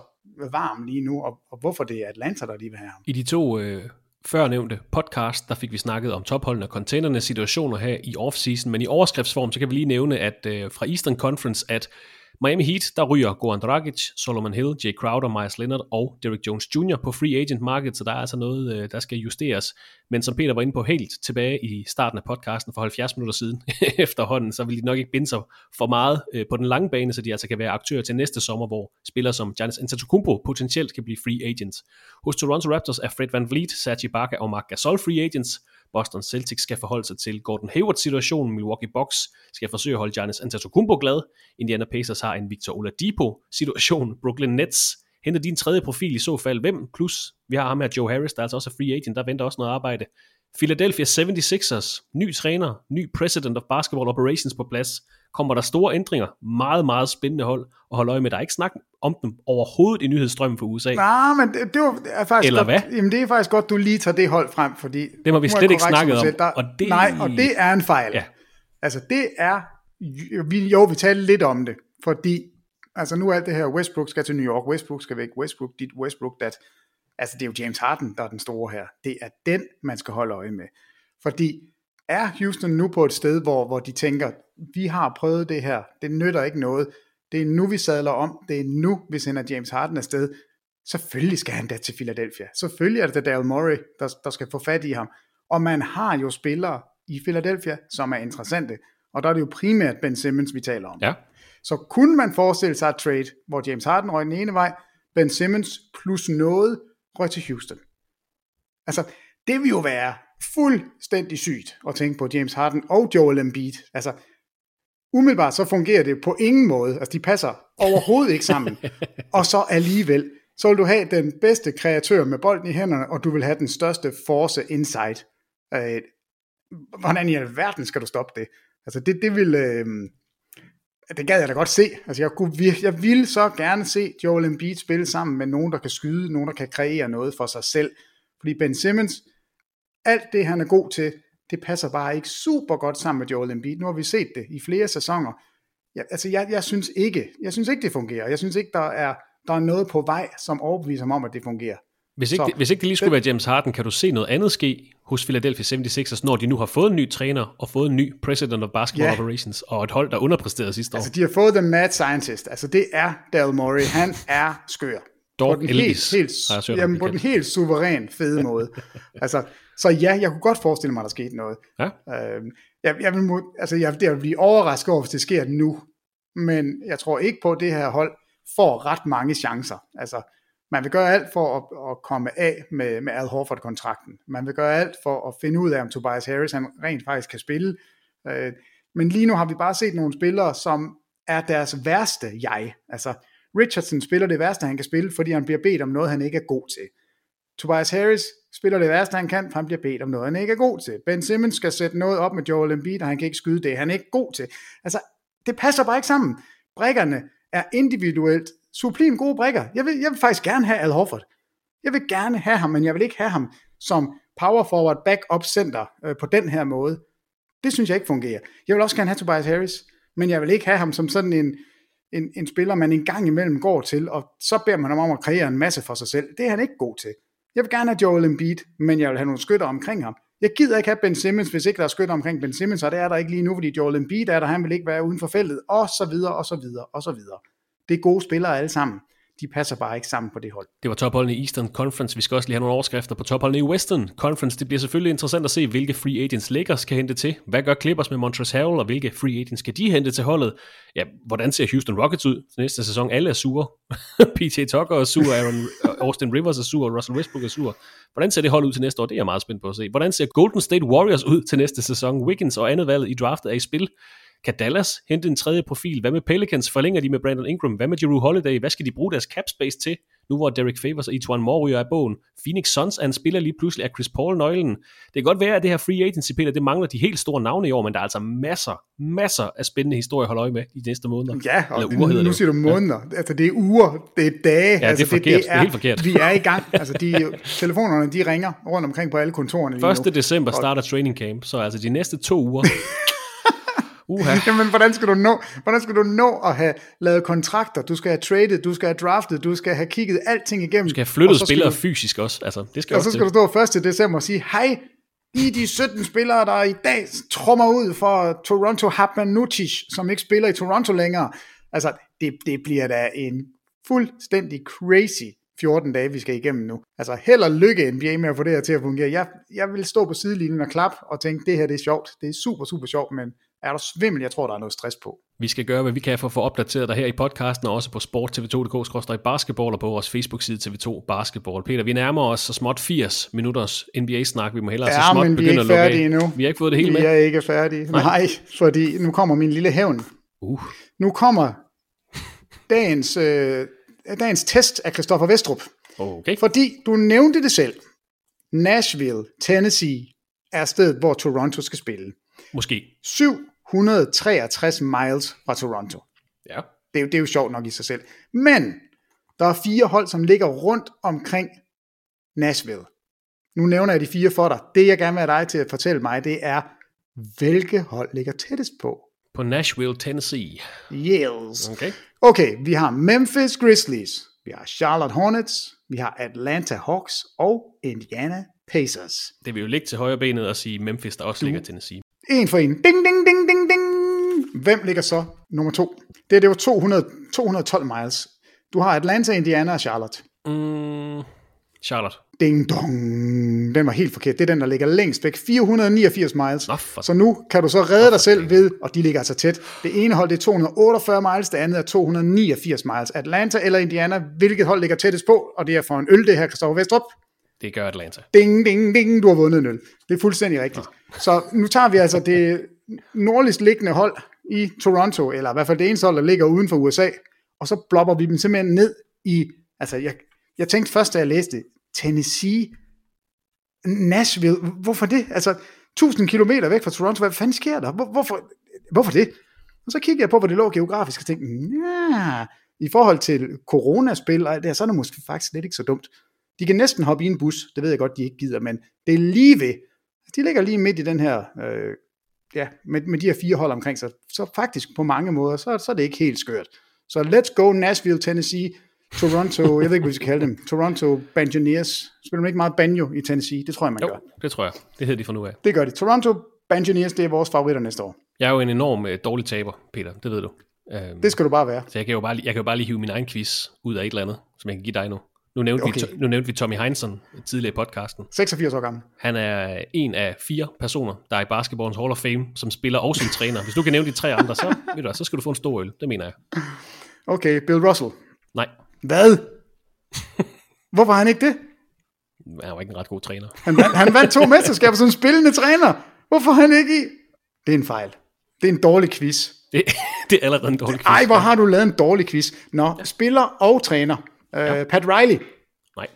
varm lige nu, og, og hvorfor det er Atlanta, der lige vil have ham. I de to øh, førnævnte podcast, der fik vi snakket om topholdene og contendernes situationer her i offseason, men i overskriftsform, så kan vi lige nævne, at øh, fra Eastern Conference, at Miami Heat, der ryger Goran Dragic, Solomon Hill, Jay Crowder, Myles Leonard og Derrick Jones junior på free agent market, så der er altså noget, der skal justeres. Men som Peter var inde på helt tilbage i starten af podcasten for halvfjerds minutter siden efterhånden, så vil de nok ikke binde sig for meget på den lange bane, så de altså kan være aktører til næste sommer, hvor spillere som Giannis Antetokounmpo potentielt kan blive free agents. Hos Toronto Raptors er Fred VanVleet, Serge Ibaka og Marc Gasol free agents. Boston Celtics skal forholde sig til Gordon Haywards situation. Milwaukee Bucks skal forsøge at holde Giannis Antetokounmpo glad. Indiana Pacers har en Victor Oladipo-situation. Brooklyn Nets henter din tredje profil i så fald. Hvem? Plus, vi har ham her, Joe Harris, der er altså også er free agent. Der venter også noget arbejde. Philadelphia seventy-sixers, ny træner, ny president of basketball operations på plads. Kommer der store ændringer? Meget, meget spændende hold. Og hold øje med, der er ikke snak om dem overhovedet i nyhedsstrømmen for U S A. Nej, men det, det er faktisk Eller godt, hvad? Jamen det er faktisk godt, du lige tager det hold frem, fordi... Det må vi slet ikke snakke om. Der, og det... Nej, og det er en fejl. Ja. Altså det er... Jo, vi talte lidt om det, fordi... Altså nu er alt det her, Westbrook skal til New York, Westbrook skal væk, Westbrook dit, Westbrook dat. Altså det er jo James Harden, der er den store her. Det er den, man skal holde øje med. Fordi er Houston nu på et sted, hvor, hvor de tænker, vi har prøvet det her, det nytter ikke noget, det er nu, vi sadler om, det er nu, vi sender James Harden afsted, selvfølgelig skal han da til Philadelphia. Selvfølgelig er det Daryl Morey, der, der skal få fat i ham. Og man har jo spillere i Philadelphia, som er interessante. Og der er det jo primært Ben Simmons, vi taler om. Ja. Så kunne man forestille sig et trade, hvor James Harden røg den ene vej, Ben Simmons plus noget, røg til Houston. Altså, det vil jo være fuldstændig sygt at tænke på James Harden og Joel Embiid. Altså, umiddelbart så fungerer det på ingen måde. Altså, de passer overhovedet ikke sammen. Og så alligevel, så vil du have den bedste kreatør med bolden i hænderne, og du vil have den største force inside. Øh, hvordan i alverden skal du stoppe det? Altså, det, det vil... Øh, det gad jeg da godt se. Altså, jeg, kunne, jeg ville så gerne se Joel Embiid spille sammen med nogen, der kan skyde, nogen, der kan kreere noget for sig selv. Fordi Ben Simmons, alt det, han er god til, det passer bare ikke super godt sammen med Joel Embiid. Nu har vi set det i flere sæsoner. Jeg, altså, jeg, jeg, synes ikke, jeg synes ikke, det fungerer. Jeg synes ikke, der er, der er noget på vej, som overbeviser mig om, at det fungerer. Hvis ikke, det, hvis ikke det lige skulle være James Harden, kan du se noget andet ske hos Philadelphia seventy-sixers, når de nu har fået en ny træner og fået en ny president of basketball yeah. operations og et hold, der underpræsterede sidste altså, år? Altså, de har fået den mad scientist. Altså, det er Daryl Morey. Han er skør. Dog på den Elvis, helt, helt, jamen, på den helt suveræn fede måde. Altså, så ja, jeg kunne godt forestille mig, at der skete noget. Ja? Øhm, jeg, jeg, vil, altså, jeg, jeg vil blive overrasket over, hvis det sker nu. Men jeg tror ikke på, at det her hold får ret mange chancer. Altså, man vil gøre alt for at, at komme af med, med Al Horford-kontrakten. Man vil gøre alt for at finde ud af, om Tobias Harris han rent faktisk kan spille. Øh, men lige nu har vi bare set nogle spillere, som er deres værste jeg. Altså, Richardson spiller det værste, han kan spille, fordi han bliver bedt om noget, han ikke er god til. Tobias Harris spiller det værste, han kan, for han bliver bedt om noget, han ikke er god til. Ben Simmons skal sætte noget op med Joel Embiid, og han kan ikke skyde det, han er ikke god til. Altså, det passer bare ikke sammen. Brikkerne er individuelt sublim gode brikker. Jeg vil, jeg vil faktisk gerne have Al Horford. Jeg vil gerne have ham, men jeg vil ikke have ham som power forward, back-up center øh, på den her måde. Det synes jeg ikke fungerer. Jeg vil også gerne have Tobias Harris, men jeg vil ikke have ham som sådan en, en, en spiller, man en gang imellem går til, og så beder man ham om at kreere en masse for sig selv. Det er han ikke god til. Jeg vil gerne have Joel Embiid, men jeg vil have nogle skytter omkring ham. Jeg gider ikke have Ben Simmons, hvis ikke der er skytter omkring Ben Simmons, og det er der ikke lige nu, fordi Joel Embiid er der, han vil ikke være uden for feltet, og så videre, og så videre, og så videre. Det er gode spillere alle sammen. De passer bare ikke sammen på det hold. Det var topholdene i Eastern Conference. Vi skal også lige have nogle overskrifter på topholdene i Western Conference. Det bliver selvfølgelig interessant at se, hvilke free agents Lakers kan hente til. Hvad gør Clippers med Montrezl Harrell, og hvilke free agents kan de hente til holdet? Ja, hvordan ser Houston Rockets ud næste sæson? Alle er sure. P J Tucker er sure, Aaron Austin Rivers er sure, Russell Westbrook er sure. Hvordan ser det hold ud til næste år? Det er jeg meget spændt på at se. Hvordan ser Golden State Warriors ud til næste sæson? Wiggins og andet valget i draftet er i spil. Kan Dallas hente en tredje profil? Hvad med Pelicans? Forlænger de med Brandon Ingram? Hvad med Jrue Holiday? Hvad skal de bruge deres cap space til? Nu hvor Derek Favors og Etuan Moore ryger af bogen. Phoenix Suns er en spiller lige pludselig af Chris Paul-nøglen. Det kan godt være, at det her free agency, Peter, det mangler de helt store navne i år, men der er altså masser, masser af spændende historier at holde øje med i de næste måneder. Ja, og Eller uger, nu, nu siger du måneder. Ja. Altså det er uger, det er dage. Ja, altså, det, er det, det, er, det er helt forkert. Vi er i gang. Altså de, telefonerne, de ringer rundt omkring på alle kontorerne lige nu. første december starter training camp, så altså de næste to uger... Uha. Jamen, hvordan skal, du nå, hvordan skal du nå at have lavet kontrakter? Du skal have traded, du skal have draftet, du skal have kigget alting igennem. Du skal have flyttet og spillere du, fysisk også. Altså, det skal og også så skal det. Du stå første december og sige, hej, I er de sytten spillere, der i dag trummer ud for Toronto Hapanucic, som ikke spiller i Toronto længere. Altså, det, det bliver da en fuldstændig crazy fjorten dage, vi skal igennem nu. Altså, held og lykke N B A med at få det her til at fungere. Jeg, jeg vil stå på sidelinjen og klap og tænke, det her det er sjovt. Det er super, super sjovt, men er der svimmel? Jeg tror, der er noget stress på. Vi skal gøre, hvad vi kan for at få opdateret dig her i podcasten, og også på sport t v to punktum d k skråstreg basketball og på vores Facebook-side T V to Basketball. Peter, vi nærmer os så småt firs minutters N B A-snak. Vi må hellere ja, så småt begynde at lukke af. Endnu. Vi har ikke fået det hele med. Vi er ikke færdige. Nej, Nej fordi nu kommer min lille hævn. Uh. Nu kommer dagens, øh, dagens test af Christopher Westrup. Okay. Fordi du nævnte det selv. Nashville, Tennessee er stedet, hvor Toronto skal spille. Måske. syv hundrede treogtres miles fra Toronto. Ja. Det er, jo, det er jo sjovt nok i sig selv. Men der er fire hold, som ligger rundt omkring Nashville. Nu nævner jeg de fire for dig. Det jeg gerne vil have dig til at fortælle mig, det er, hvilke hold ligger tættest på? På Nashville, Tennessee. Yes. Okay. Okay, vi har Memphis Grizzlies, vi har Charlotte Hornets, vi har Atlanta Hawks og Indiana Pacers. Det vil jo ligge til højre benet og sige Memphis, der også du. ligger Tennessee. En for en. Ding, ding, ding, ding, ding. Hvem ligger så nummer to? Det, det var to hundrede, to hundrede og tolv miles. Du har Atlanta, Indiana og Charlotte. Mm, Charlotte. Ding, dong. Den var helt forkert. Det er den, der ligger længst væk. fire hundrede niogfirs miles. Nå, for... Så nu kan du så redde Nå, dig selv ved, og de ligger altså tæt. Det ene hold, det er to hundrede otteogfyrre miles. Det andet er to hundrede niogfirs miles. Atlanta eller Indiana, hvilket hold ligger tættest på? Og det er for en øl, det her, Christopher Westrup. Det gør Atlanta. Ding, ding, ding, du har vundet nul. Det er fuldstændig rigtigt. Nå. Så nu tager vi altså det nordligst liggende hold i Toronto, eller i hvert fald det eneste hold, der ligger uden for U S A, og så blopper vi dem simpelthen ned i, altså jeg, jeg tænkte først, da jeg læste Tennessee, Nashville, hvorfor det? Altså tusind kilometer væk fra Toronto, hvad fanden sker der? Hvor, hvorfor, hvorfor det? Og så kiggede jeg på, hvor det lå geografisk, og tænkte, ja, i forhold til coronaspil, og det er, så er det måske faktisk lidt ikke så dumt. De kan næsten hoppe i en bus, det ved jeg godt, de ikke gider, men det er lige ved. De ligger lige midt i den her, øh, ja, med, med de her fire hold omkring sig. Så faktisk på mange måder, så, så er det ikke helt skørt. Så let's go Nashville, Tennessee, Toronto, jeg ved ikke, hvad vi skal kalde dem. Toronto Banjoneers. Spiller man ikke meget banjo i Tennessee? Det tror jeg, man jo, gør. det tror jeg. Det hedder de fra nu af. Det gør de. Toronto Banjoneers, det er vores favoritter næste år. Jeg er jo en enorm øh, dårlig taber, Peter, det ved du. Øhm, det skal du bare være. Så jeg kan jo bare, jeg kan jo bare lige hive min egen quiz ud af et eller andet, som jeg kan give dig nu. Nu nævnte, okay. vi, nu nævnte vi Tommy Heinsohn tidligere i podcasten. seksogfirs år gammel. Han er en af fire personer, der er i basketballens Hall of Fame, som spiller og sin træner. Hvis du kan nævne de tre andre, så, ved du, så skal du få en stor øl. Det mener jeg. Okay, Bill Russell. Nej. Hvad? Hvorfor har han ikke det? Han var ikke en ret god træner. Han, han vandt to mesterskaber som spillende træner. Hvorfor han ikke i? Det er en fejl. Det er en dårlig quiz. Det, det er allerede en dårlig quiz. Ej, hvor har du lavet en dårlig quiz. Nå, ja. Spiller og træner. Uh, ja. Pat Riley. Nej.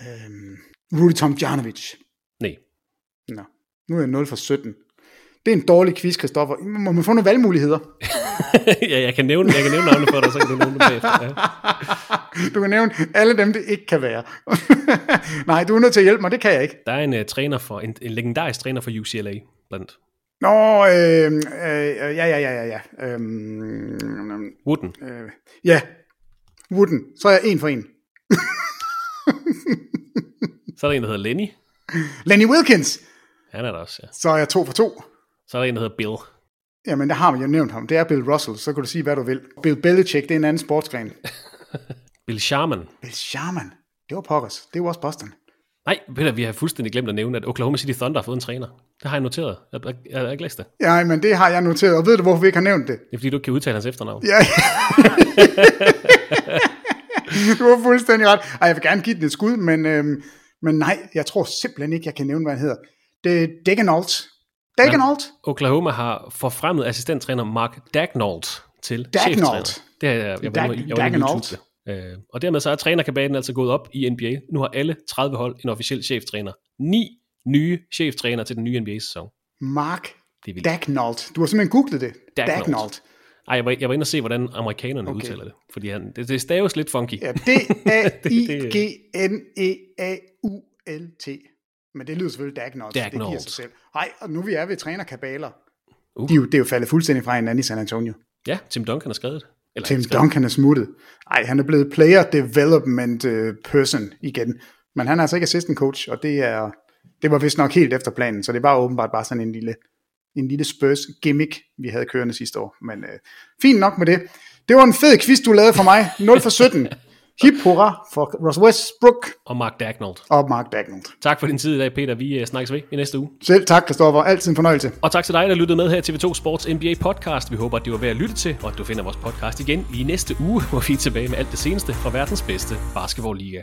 Øhm, Rudy Tomjanovic. Nej. Nå, nu er jeg nul for sytten. Det er en dårlig quiz, Christopher. Må man få nogle valgmuligheder? Ja, jeg kan nævne, jeg kan nævne navnet for dig, så kan du nævne dem efter. Ja. Du kan nævne alle dem, det ikke kan være. Nej, du er nødt til at hjælpe mig, det kan jeg ikke. Der er en, uh, træner for, en, en legendarisk træner for U C L A blandt. Nå, øh, øh, ja, ja, ja, ja. Øh, Wooden. Øh, ja. Wooden, så er jeg en for en. Så er der en, der hedder Lenny. Lenny Wilkins. Han er der også, ja. Så er jeg to for to. Så er der en, der hedder Bill. Jamen, der har man jo nævnt ham. Det er Bill Russell, så kan du sige, hvad du vil. Bill Belichick, det er en anden sportsgren. Bill Sharman. Bill Sharman. Det var Poggers. Det var også Boston. Nej, Peter, vi har fuldstændig glemt at nævne, at Oklahoma City Thunder har fået en træner. Det har jeg noteret. Jeg har ikke læst det. Ja, men det har jeg noteret. Og ved du, hvorfor vi ikke har nævnt det? Det er, fordi du ikke kan udtale hans efternavn. Ja. Du har fuldstændig ret. Ej, jeg vil gerne give den et skud, men, øhm, men nej, jeg tror simpelthen ikke, jeg kan nævne, hvad han hedder. Det er Daignault. Daignault. Oklahoma har forfremmet assistenttræner Mark Daignault til cheftræner. Det er jeg, jeg, Dag- jeg, jeg YouTube. Øh, og dermed så er trænerkabaten altså gået op i N B A. Nu har alle tredive hold en officiel cheftræner. Ni nye cheftræner til den nye N B A-sæson. Mark Daignault. Du har simpelthen googlet det. Daignault. Daignault. Ej, jeg var, jeg var inde og se, hvordan amerikanerne okay. udtaler det, fordi han, det, det staves lidt funky. Ja, D A I G N E A U L T. Men det lyder selvfølgelig Dagnot, det giver sig selv. Ej, og nu vi er ved trænerkabaler. Uh. De, det er jo faldet fuldstændig fra hinanden i San Antonio. Ja, Tim Duncan har skrevet det. Eller Tim skrevet. Duncan er smuttet. Ej, han er blevet player development person igen. Men han er altså ikke assistant coach, og det, er, det var vist nok helt efter planen, så det var åbenbart bare sådan en lille, en lille Spurs gimmick, vi havde kørende sidste år. Men øh, fint nok med det. Det var en fed quiz, du lavede for mig. nul for sytten. Hip hurra for Russell Westbrook. Og Mark Dagnall. Og Mark Dagnall. Tak for din tid i dag, Peter. Vi snakkes ved i næste uge. Selv tak, Christopher. Altid en fornøjelse. Og tak til dig, der lyttede med her til T V to Sports N B A podcast. Vi håber, at det var værd at lytte til, og at du finder vores podcast igen i næste uge, hvor vi er tilbage med alt det seneste fra verdens bedste basketballliga.